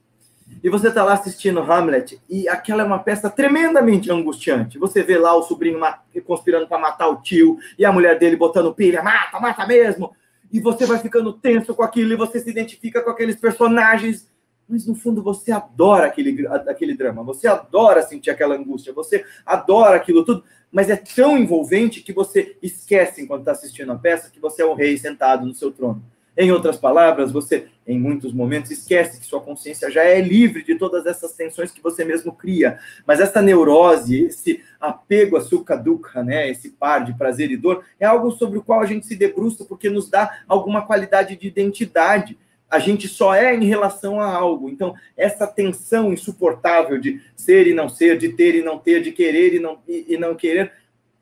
E você está lá assistindo Hamlet e aquela é uma peça tremendamente angustiante. Você vê lá o sobrinho conspirando para matar o tio e a mulher dele botando pilha, mata, mata mesmo. E você vai ficando tenso com aquilo e você se identifica com aqueles personagens. Mas no fundo você adora aquele, aquele drama, você adora sentir aquela angústia, você adora aquilo tudo, mas é tão envolvente que você esquece, enquanto está assistindo a peça, que você é o rei sentado no seu trono. Em outras palavras, você, em muitos momentos, esquece que sua consciência já é livre de todas essas tensões que você mesmo cria. Mas essa neurose, esse apego a sukha-dukha, né, esse par de prazer e dor, é algo sobre o qual a gente se debruça porque nos dá alguma qualidade de identidade. A gente só é em relação a algo. Então, essa tensão insuportável de ser e não ser, de ter e não ter, de querer e não, e, e não querer,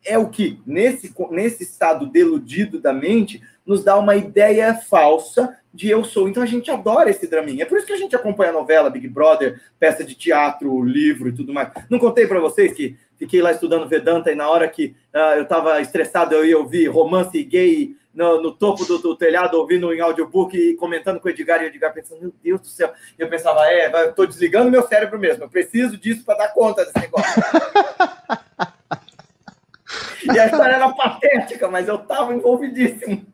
é o que, nesse, nesse estado deludido da mente, nos dá uma ideia falsa de eu sou. Então, a gente adora esse draminha. É por isso que a gente acompanha novela, Big Brother, peça de teatro, livro e tudo mais. Não contei para vocês que fiquei lá estudando Vedanta e na hora que uh, eu estava estressado, eu ia ouvir romance gay No, no topo do, do telhado, ouvindo em audiobook e comentando com o Edgar, e o Edgar pensando, meu Deus do céu. E eu pensava, é, eu tô desligando meu cérebro mesmo, eu preciso disso para dar conta desse negócio. E a história era patética, mas eu tava envolvidíssimo.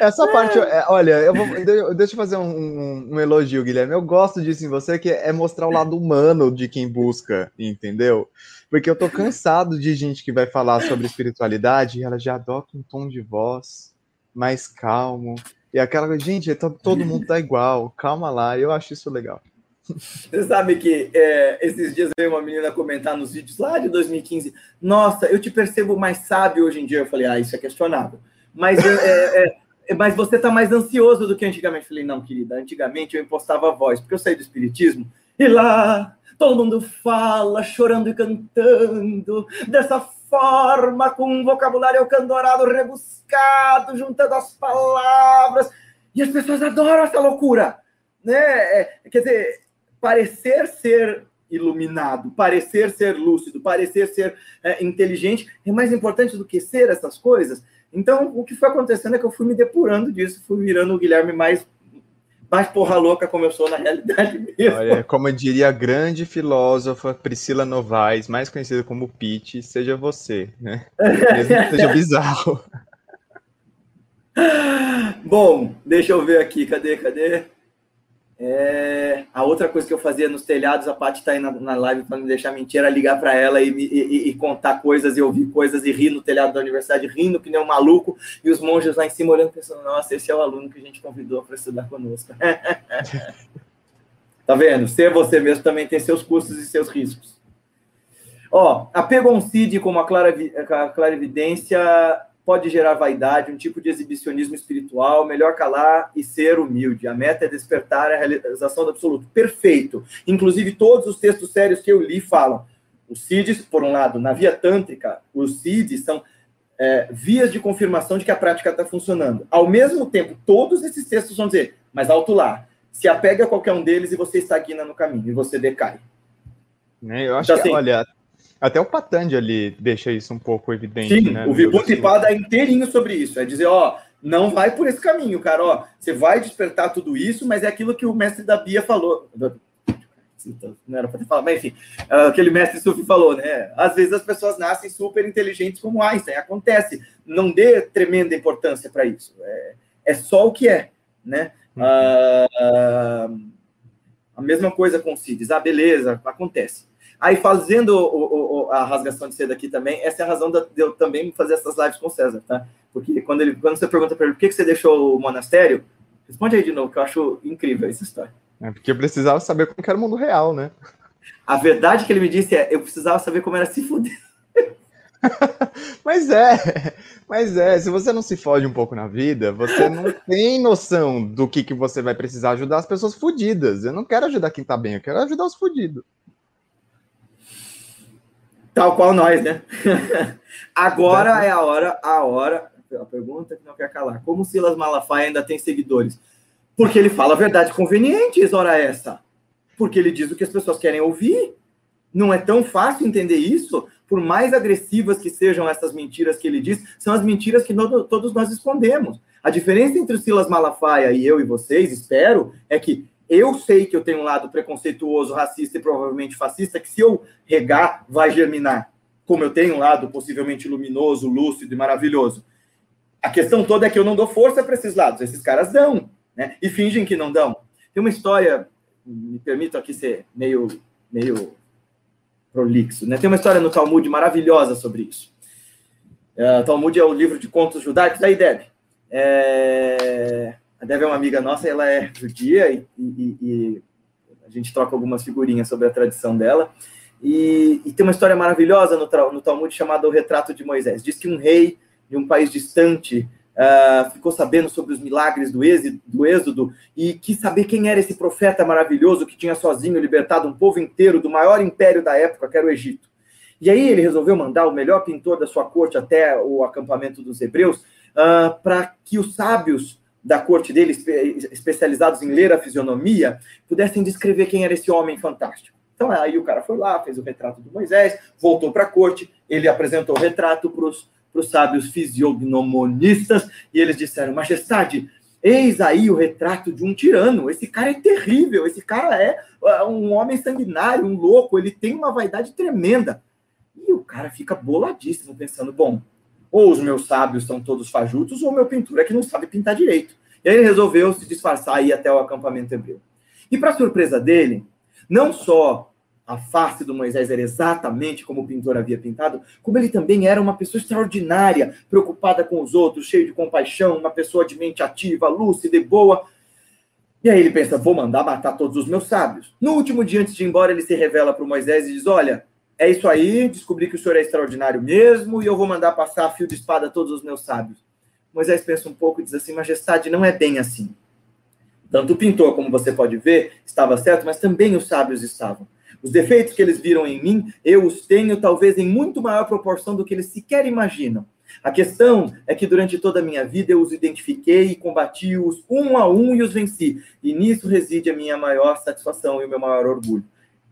Essa parte, olha, eu vou, deixa eu fazer um, um, um elogio, Guilherme. Eu gosto disso em você, que é mostrar o lado humano de quem busca, entendeu? Porque eu tô cansado de gente que vai falar sobre espiritualidade e ela já adota um tom de voz mais calmo. E aquela coisa, gente, todo mundo tá igual, calma lá, eu acho isso legal. Você sabe que é, esses dias veio uma menina comentar nos vídeos lá de dois mil e quinze, nossa, eu te percebo mais sábio hoje em dia. Eu falei, ah, isso é questionável. Mas, é, é, é, mas você tá mais ansioso do que antigamente. Eu falei, não, querida, antigamente eu impostava a voz, porque eu saí do espiritismo e lá... Todo mundo fala, chorando e cantando, dessa forma, com um vocabulário alcandorado, rebuscado, juntando as palavras. E as pessoas adoram essa loucura, né? Quer dizer, parecer ser iluminado, parecer ser lúcido, parecer ser é, inteligente, é mais importante do que ser essas coisas. Então, o que foi acontecendo é que eu fui me depurando disso, fui virando o Guilherme mais... Mas porra louca começou na realidade mesmo. Olha, como eu diria a grande filósofa Priscila Novaes, mais conhecida como Pete, seja você, né? Mesmo que seja bizarro. Bom, deixa eu ver aqui, cadê, cadê? É... A outra coisa que eu fazia nos telhados, a Paty tá aí na, na live para me deixar mentir, era ligar para ela e, e, e contar coisas, e ouvir coisas, e rir no telhado da universidade, rindo que nem um maluco, e os monges lá em cima olhando pensando, nossa, esse é o aluno que a gente convidou para estudar conosco. Tá vendo? Ser você mesmo também tem seus custos e seus riscos. Ó, a pegoncide como a, clara, a clarividência pode gerar vaidade, um tipo de exibicionismo espiritual, melhor calar e ser humilde. A meta é despertar a realização do absoluto. Perfeito. Inclusive, todos os textos sérios que eu li falam. Os siddhis, por um lado, na via tântrica, os siddhis são é, vias de confirmação de que a prática está funcionando. Ao mesmo tempo, todos esses textos vão dizer, mas alto lá, se apega a qualquer um deles e você estagna no caminho, e você decai. Eu acho então, que, assim, olha... Até o Patanjali ali deixa isso um pouco evidente. Sim, né, o Vibhuti-pada é inteirinho sobre isso. É dizer, ó, não vai por esse caminho, cara. Ó, você vai despertar tudo isso, mas é aquilo que o mestre da Bia falou. Não era para ter falado, mas enfim. Aquele mestre Sufi falou, né? Às vezes as pessoas nascem super inteligentes como Einstein. Acontece. Não dê tremenda importância para isso. É, é só o que é, né? Uhum. Ah, a mesma coisa com o Siddhis. Ah, beleza, acontece. Aí, fazendo o, o, a rasgação de seda aqui também, essa é a razão de eu também fazer essas lives com o César, tá? Porque quando, ele, quando você pergunta para ele por que você deixou o monastério, responde aí de novo, que eu acho incrível essa história. É porque eu precisava saber como era o mundo real, né? A verdade que ele me disse é, eu precisava saber como era se fuder. Mas é, mas é, se você não se fode um pouco na vida, você não tem noção do que, que você vai precisar ajudar as pessoas fodidas. Eu não quero ajudar quem tá bem, eu quero ajudar os fodidos. Tal qual nós, né? Agora é a hora, a hora, a pergunta que não quer calar. Como o Silas Malafaia ainda tem seguidores? Porque ele fala a verdade conveniente, ora essa. Porque ele diz o que as pessoas querem ouvir. Não é tão fácil entender isso. Por mais agressivas que sejam essas mentiras que ele diz, são as mentiras que no, todos nós escondemos. A diferença entre o Silas Malafaia e eu e vocês, espero, é que eu sei que eu tenho um lado preconceituoso, racista e provavelmente fascista, que se eu regar, vai germinar. Como eu tenho um lado possivelmente luminoso, lúcido e maravilhoso. A questão toda é que eu não dou força para esses lados. Esses caras dão, né? E fingem que não dão. Tem uma história, me permito aqui ser meio, meio prolixo, né? Tem uma história no Talmud maravilhosa sobre isso. Uh, Talmud é o livro de contos judaicos da Ideb. É... A Deb é uma amiga nossa, ela é judia e, e, e a gente troca algumas figurinhas sobre a tradição dela. E, e tem uma história maravilhosa no, no Talmud chamada O Retrato de Moisés. Diz que um rei de um país distante uh, ficou sabendo sobre os milagres do êxodo, do êxodo e quis saber quem era esse profeta maravilhoso que tinha sozinho libertado um povo inteiro do maior império da época, que era o Egito. E aí ele resolveu mandar o melhor pintor da sua corte até o acampamento dos hebreus uh, para que os sábios da corte dele, especializados em ler a fisionomia, pudessem descrever quem era esse homem fantástico. Então, aí o cara foi lá, fez o retrato do Moisés, voltou para a corte, ele apresentou o retrato para os sábios fisiognomonistas, e eles disseram, majestade, eis aí o retrato de um tirano, esse cara é terrível, esse cara é um homem sanguinário, um louco, ele tem uma vaidade tremenda. E o cara fica boladíssimo, pensando, bom, ou os meus sábios são todos fajutos, ou meu pintor é que não sabe pintar direito. E aí ele resolveu se disfarçar e ir até o acampamento hebreu. E para surpresa dele, não só a face do Moisés era exatamente como o pintor havia pintado, como ele também era uma pessoa extraordinária, preocupada com os outros, cheio de compaixão, uma pessoa de mente ativa, lúcida e boa. E aí ele pensa, vou mandar matar todos os meus sábios. No último dia, antes de ir embora, ele se revela para o Moisés e diz, olha... É isso aí, descobri que o senhor é extraordinário mesmo e eu vou mandar passar a fio de espada a todos os meus sábios. Moisés pensa um pouco e diz assim, majestade, não é bem assim. Tanto o pintor, como você pode ver, estava certo, mas também os sábios estavam. Os defeitos que eles viram em mim, eu os tenho talvez em muito maior proporção do que eles sequer imaginam. A questão é que durante toda a minha vida eu os identifiquei e combati-os um a um e os venci. E nisso reside a minha maior satisfação e o meu maior orgulho.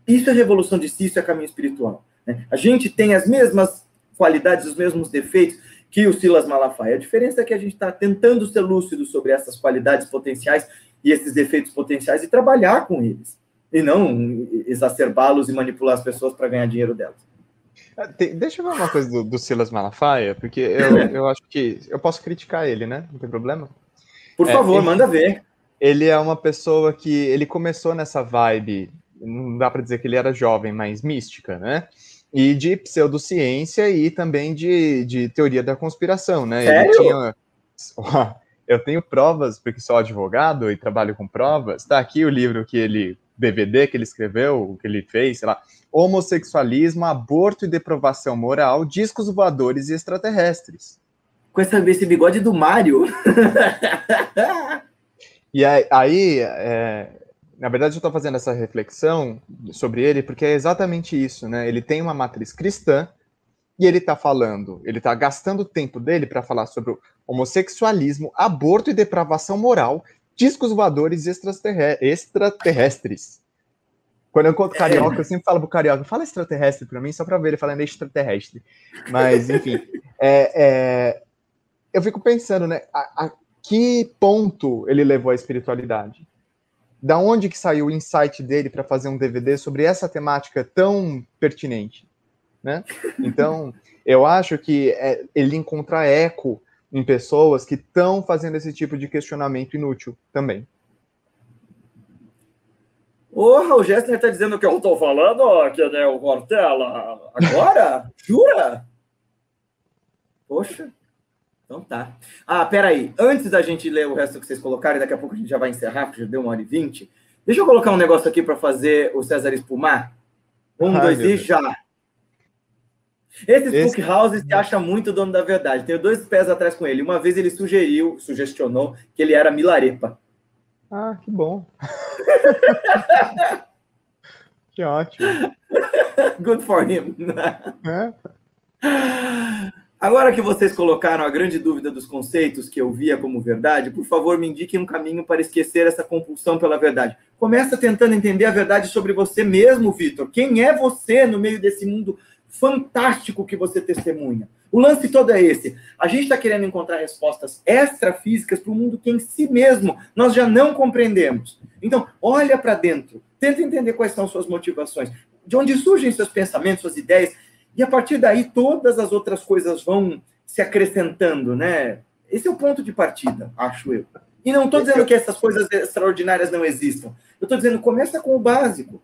Isso é revolução de si, isso é caminho espiritual. Né? A gente tem as mesmas qualidades, os mesmos defeitos que o Silas Malafaia. A diferença é que a gente está tentando ser lúcido sobre essas qualidades potenciais e esses defeitos potenciais e trabalhar com eles, e não exacerbá-los e manipular as pessoas para ganhar dinheiro delas. Deixa eu ver uma coisa do, do Silas Malafaia, porque eu, eu acho que... Eu posso criticar ele, né? Não tem problema? Por favor, é, ele, manda ver. Ele é uma pessoa que... Ele começou nessa vibe, não dá para dizer que ele era jovem, mas mística, né? E de pseudociência e também de, de teoria da conspiração, né? Sério? Ele tinha... Eu tenho provas, porque sou advogado e trabalho com provas. Tá aqui o livro que ele... D V D que ele escreveu, o que ele fez, sei lá, homossexualismo, aborto e depravação moral, discos voadores e extraterrestres. Com esse bigode do Mário. E aí, aí é, na verdade, eu estou fazendo essa reflexão sobre ele, porque é exatamente isso, né? Ele tem uma matriz cristã e ele está falando, ele está gastando o tempo dele para falar sobre o homossexualismo, aborto e depravação moral, discos voadores extraterrestres. Quando eu encontro carioca, eu sempre falo pro carioca, fala extraterrestre pra mim, só pra ver ele falando extraterrestre. Mas, enfim, é, é, eu fico pensando, né, a, a que ponto ele levou a espiritualidade? Da onde que saiu o insight dele para fazer um D V D sobre essa temática tão pertinente? Né? Então, eu acho que é, ele encontra eco em pessoas que estão fazendo esse tipo de questionamento inútil também. Porra, o Gessner está dizendo que eu estou falando, ó, que é o Cortella. Agora? Jura? Poxa. Então tá. Ah, peraí. Antes da gente ler o resto que vocês colocarem, daqui a pouco a gente já vai encerrar, porque já deu uma hora e vinte. Deixa eu colocar um negócio aqui para fazer o César espumar. Um, Ai, dois e Deus. já. Esses Esse... bookhouses se acha muito dono da verdade. Tenho dois pés atrás com ele. Uma vez ele sugeriu, sugestionou, que ele era milarepa. Ah, que bom. Que ótimo. Good for him. É. Agora que vocês colocaram a grande dúvida dos conceitos que eu via como verdade, por favor, me indiquem um caminho para esquecer essa compulsão pela verdade. Começa tentando entender a verdade sobre você mesmo, Vitor. Quem é você no meio desse mundo fantástico que você testemunha? O lance todo é esse. A gente está querendo encontrar respostas extrafísicas para o mundo que em si mesmo nós já não compreendemos. Então, olha para dentro, tenta entender quais são suas motivações, de onde surgem seus pensamentos, suas ideias, e a partir daí todas as outras coisas vão se acrescentando, né? Esse é o ponto de partida, acho eu. E não estou dizendo que essas coisas extraordinárias não existam. Eu estou dizendo, começa com o básico.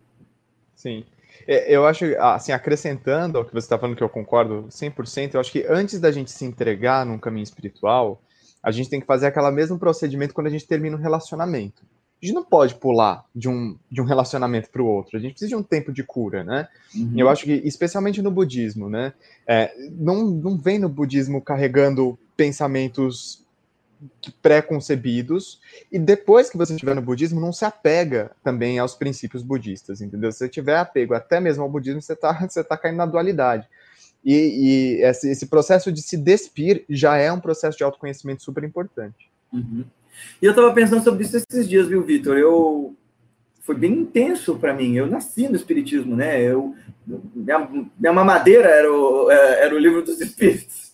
Sim. Eu acho, assim, acrescentando ao que você está falando, que eu concordo cem por cento, eu acho que antes da gente se entregar num caminho espiritual, a gente tem que fazer aquele mesmo procedimento quando a gente termina um relacionamento. A gente não pode pular de um, de um relacionamento para o outro, a gente precisa de um tempo de cura, né? Uhum. Eu acho que, especialmente no budismo, né? É, não, não vem no budismo carregando pensamentos pré-concebidos, e depois que você estiver no budismo, não se apega também aos princípios budistas, entendeu? Se você tiver apego até mesmo ao budismo, você está você tá caindo na dualidade. E, e esse, esse processo de se despir já é um processo de autoconhecimento super importante. Uhum. E eu estava pensando sobre isso esses dias, viu, Vitor? Eu... Foi bem intenso para mim. Eu nasci no espiritismo, né? Eu... Minha, minha mamadeira era o, era o livro dos espíritos.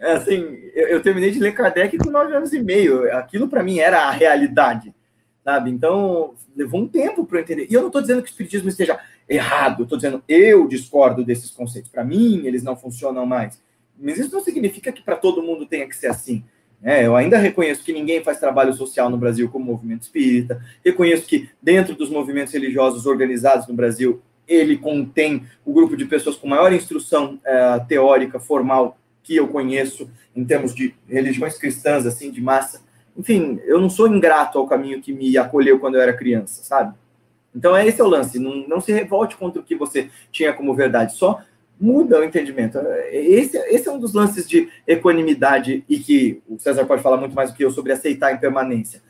Assim, eu, eu terminei de ler Kardec com nove anos e meio. Aquilo, para mim, era a realidade, sabe? Então, levou um tempo para eu entender. E eu não estou dizendo que o espiritismo esteja errado. Estou dizendo, eu discordo desses conceitos. Para mim, eles não funcionam mais. Mas isso não significa que para todo mundo tenha que ser assim. É, eu ainda reconheço que ninguém faz trabalho social no Brasil como movimento espírita. Reconheço que, dentro dos movimentos religiosos organizados no Brasil, ele contém o grupo de pessoas com maior instrução é, teórica, formal, que eu conheço em termos de religiões cristãs, assim, de massa. Enfim, eu não sou ingrato ao caminho que me acolheu quando eu era criança, sabe? Então, esse é o lance. Não, não se revolte contra o que você tinha como verdade. Só muda o entendimento. Esse, esse é um dos lances de equanimidade e que o César pode falar muito mais do que eu sobre aceitar em permanência.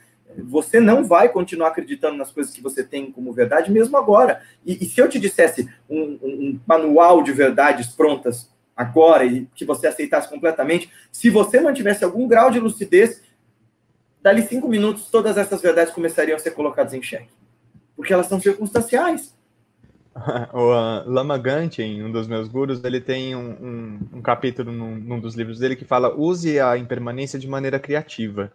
Você não vai continuar acreditando nas coisas que você tem como verdade, mesmo agora. E, e se eu te dissesse um, um manual de verdades prontas agora, e que você aceitasse completamente, se você mantivesse algum grau de lucidez, dali cinco minutos, todas essas verdades começariam a ser colocadas em xeque. Porque elas são circunstanciais. O uh, Lama Gantchen, um dos meus gurus, ele tem um, um, um capítulo num, num dos livros dele que fala: use a impermanência de maneira criativa.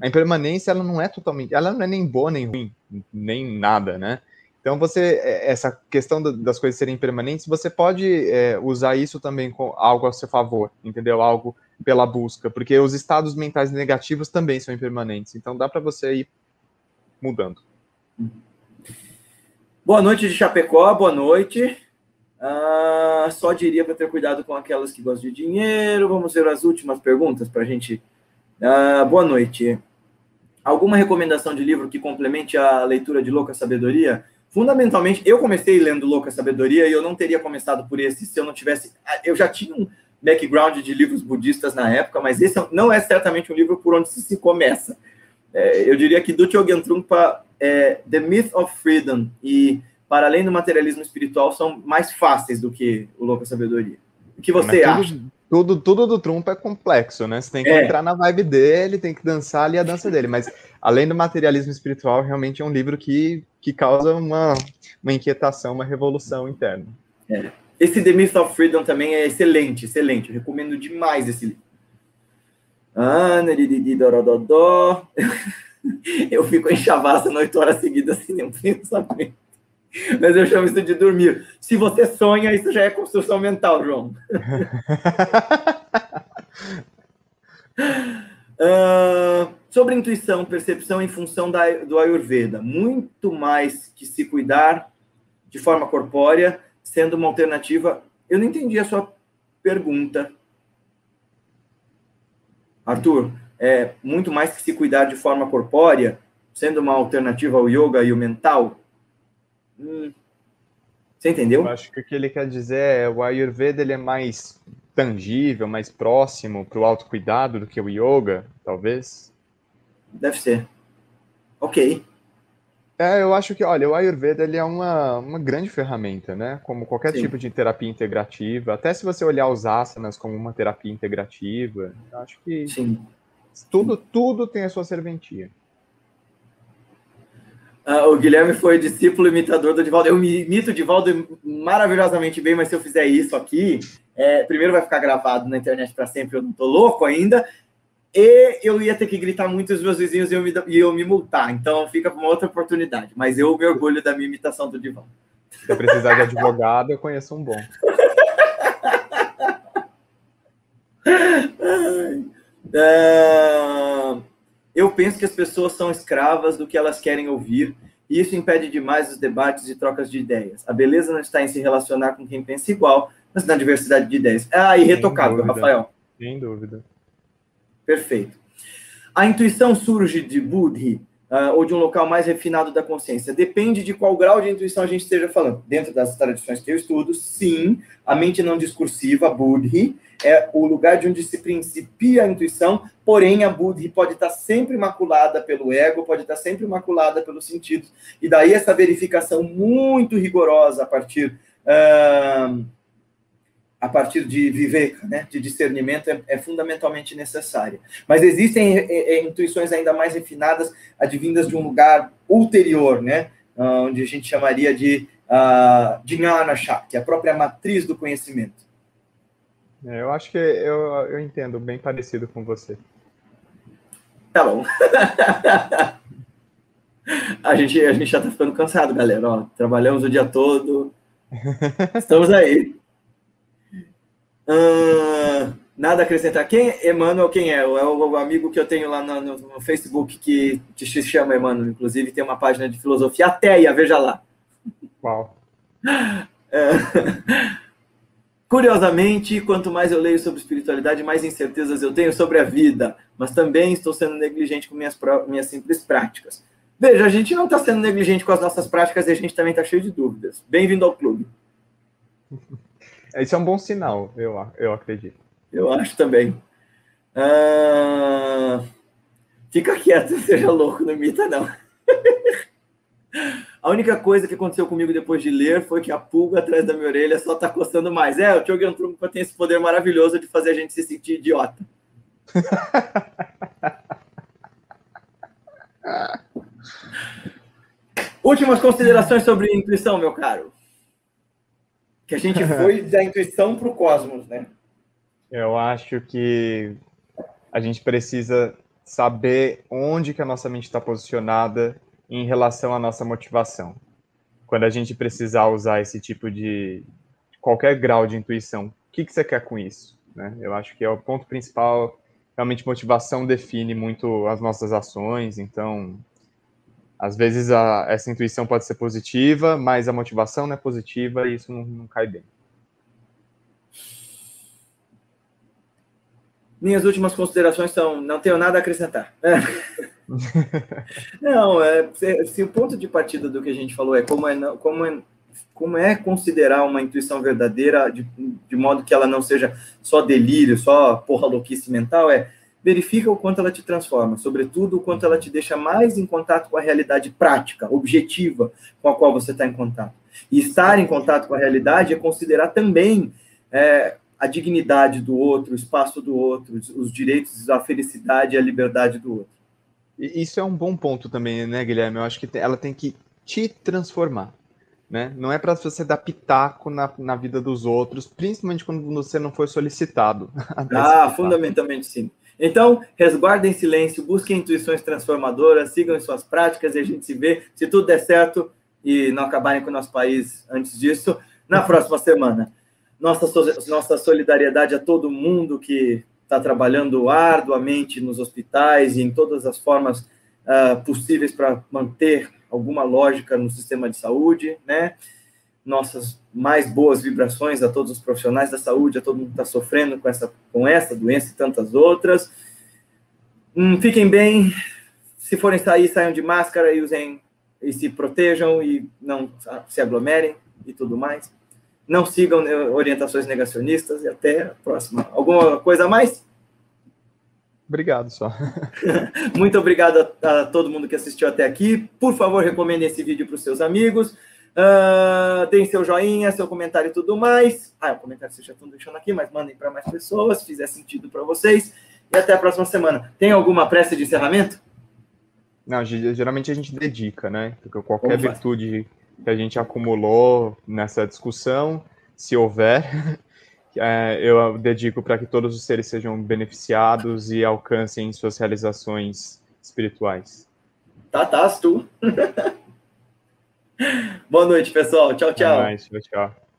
A impermanência, ela não é totalmente... Ela não é nem boa, nem ruim, nem nada, né? Então, você... Essa questão das coisas serem impermanentes, você pode é, usar isso também com algo a seu favor, entendeu? Algo pela busca. Porque os estados mentais negativos também são impermanentes. Então, dá para você ir mudando. Boa noite de Chapecó, boa noite. Ah, só diria para ter cuidado com aquelas que gostam de dinheiro. Vamos ver as últimas perguntas para a gente... Ah, boa noite. Alguma recomendação de livro que complemente a leitura de Louca Sabedoria? Fundamentalmente, eu comecei lendo Louca Sabedoria e eu não teria começado por esse se eu não tivesse... Eu já tinha um background de livros budistas na época, mas esse não é certamente um livro por onde se começa. É, eu diria que do Chögyam Trungpa, é, The Myth of Freedom e Para Além do Materialismo Espiritual são mais fáceis do que o Louca Sabedoria. O que você mas acha? Tudo... Tudo, tudo do Trungpa é complexo, né? Você tem que é. entrar na vibe dele, tem que dançar ali a dança dele. Mas, além do materialismo espiritual, realmente é um livro que, que causa uma, uma inquietação, uma revolução interna. É. Esse The Myth of Freedom também é excelente, excelente. Eu recomendo demais esse livro. Ah, eu fico em Shavasana às oito horas seguidas sem nenhum pensamento. Mas eu chamo isso de dormir. Se você sonha, isso já é construção mental, João. uh, sobre intuição, percepção em função da, do Ayurveda. Muito mais que se cuidar de forma corpórea, sendo uma alternativa... Eu não entendi a sua pergunta. Arthur, é, muito mais que se cuidar de forma corpórea, sendo uma alternativa ao yoga e o mental... Você entendeu? Eu acho que o que ele quer dizer é o Ayurveda ele é mais tangível, mais próximo para o autocuidado do que o yoga, talvez. Deve ser. Ok. É, eu acho que, olha, o Ayurveda ele é uma, uma grande ferramenta, né? Como qualquer Sim. tipo de terapia integrativa. Até se você olhar os asanas como uma terapia integrativa, eu acho que Sim. Tudo, tudo tem a sua serventia. Uh, o Guilherme foi discípulo imitador do Divaldo. Eu me imito o Divaldo maravilhosamente bem, mas se eu fizer isso aqui, é, primeiro vai ficar gravado na internet para sempre, eu não tô louco ainda, e eu ia ter que gritar muito os meus vizinhos e eu me, e eu me multar, então fica para uma outra oportunidade, mas eu me orgulho da minha imitação do Divaldo. Se eu precisar de advogado, eu conheço um bom. uh... Eu penso que as pessoas são escravas do que elas querem ouvir, e isso impede demais os debates e trocas de ideias. A beleza não está em se relacionar com quem pensa igual, mas na diversidade de ideias. Ah, irretocável, Rafael. Sem dúvida. Perfeito. A intuição surge de Buddhi, uh, ou de um local mais refinado da consciência. Depende de qual grau de intuição a gente esteja falando. Dentro das tradições que eu estudo, sim, a mente não discursiva, Buddhi, é o lugar de onde se principia a intuição, porém a Buddhi pode estar sempre maculada pelo ego, pode estar sempre maculada pelos sentidos, e daí essa verificação muito rigorosa a partir, uh, a partir de viveka, né, de discernimento, é, é fundamentalmente necessária. Mas existem é, é, intuições ainda mais refinadas, advindas de um lugar ulterior, né, uh, onde a gente chamaria de uh, Jnana Shakti, a própria matriz do conhecimento. Eu acho que eu, eu entendo, bem parecido com você. Tá bom. a, gente, a gente já tá ficando cansado, galera. Ó, trabalhamos o dia todo. Estamos aí. Uh, nada a acrescentar. Quem é Emmanuel? Quem é? É o amigo que eu tenho lá no, no Facebook que se chama Emmanuel. Inclusive tem uma página de filosofia ateia, veja lá. Uau. É... Curiosamente, quanto mais eu leio sobre espiritualidade, mais incertezas eu tenho sobre a vida, mas também estou sendo negligente com minhas, minhas simples práticas. Veja, a gente não está sendo negligente com as nossas práticas e a gente também está cheio de dúvidas. Bem-vindo ao clube. Isso é um bom sinal, eu, eu acredito. Eu acho também. Ah, fica quieto, não seja louco, não imita não. A única coisa que aconteceu comigo depois de ler foi que a pulga atrás da minha orelha só tá coçando mais. É, o Chögyam Trungpa tem esse poder maravilhoso de fazer a gente se sentir idiota. Últimas considerações sobre intuição, meu caro. Que a gente foi da intuição pro cosmos, né? Eu acho que a gente precisa saber onde que a nossa mente está posicionada em relação à nossa motivação. Quando a gente precisar usar esse tipo de... qualquer grau de intuição, o que, que você quer com isso? Né? Eu acho que é o ponto principal. Realmente, motivação define muito as nossas ações, então... Às vezes, a, essa intuição pode ser positiva, mas a motivação não é positiva e isso não, não cai bem. Minhas últimas considerações são, não tenho nada a acrescentar. Não, é, se, se o ponto de partida do que a gente falou é como é, como é, como é considerar uma intuição verdadeira, de, de modo que ela não seja só delírio, só porra louquice mental, é... verifica o quanto ela te transforma, sobretudo o quanto ela te deixa mais em contato com a realidade prática, objetiva, com a qual você está em contato. E estar em contato com a realidade é considerar também é, a dignidade do outro, o espaço do outro, os direitos, a felicidade e a liberdade do outro. Isso é um bom ponto também, né, Guilherme? Eu acho que ela tem que te transformar, né? Não é para você dar pitaco na, na vida dos outros, principalmente quando você não foi solicitado. Ah, fundamentalmente sim. Então, resguardem silêncio, busquem intuições transformadoras, sigam em suas práticas e a gente se vê, se tudo der certo e não acabarem com o nosso país antes disso, na próxima semana. Nossa, nossa solidariedade a todo mundo que está trabalhando arduamente nos hospitais e em todas as formas uh, possíveis para manter alguma lógica no sistema de saúde, né? Nossas mais boas vibrações a todos os profissionais da saúde, a todo mundo que está sofrendo com essa, com essa doença e tantas outras. Hum, fiquem bem, se forem sair, saiam de máscara e usem, e se protejam e não se aglomerem e tudo mais. Não sigam orientações negacionistas e até a próxima. Alguma coisa a mais? Obrigado, só. Muito obrigado a, a todo mundo que assistiu até aqui. Por favor, recomendem esse vídeo para os seus amigos. Uh, deem seu joinha, seu comentário e tudo mais. Ah, o comentário vocês já estão deixando aqui, mas mandem para mais pessoas, se fizer sentido para vocês. E até a próxima semana. Tem alguma prece de encerramento? Não, geralmente a gente dedica, né? Porque qualquer virtude que a gente acumulou nessa discussão, se houver, é, eu dedico para que todos os seres sejam beneficiados e alcancem suas realizações espirituais. Tatastu. Boa noite, pessoal. Tchau, tchau. Boa noite, tchau, tchau.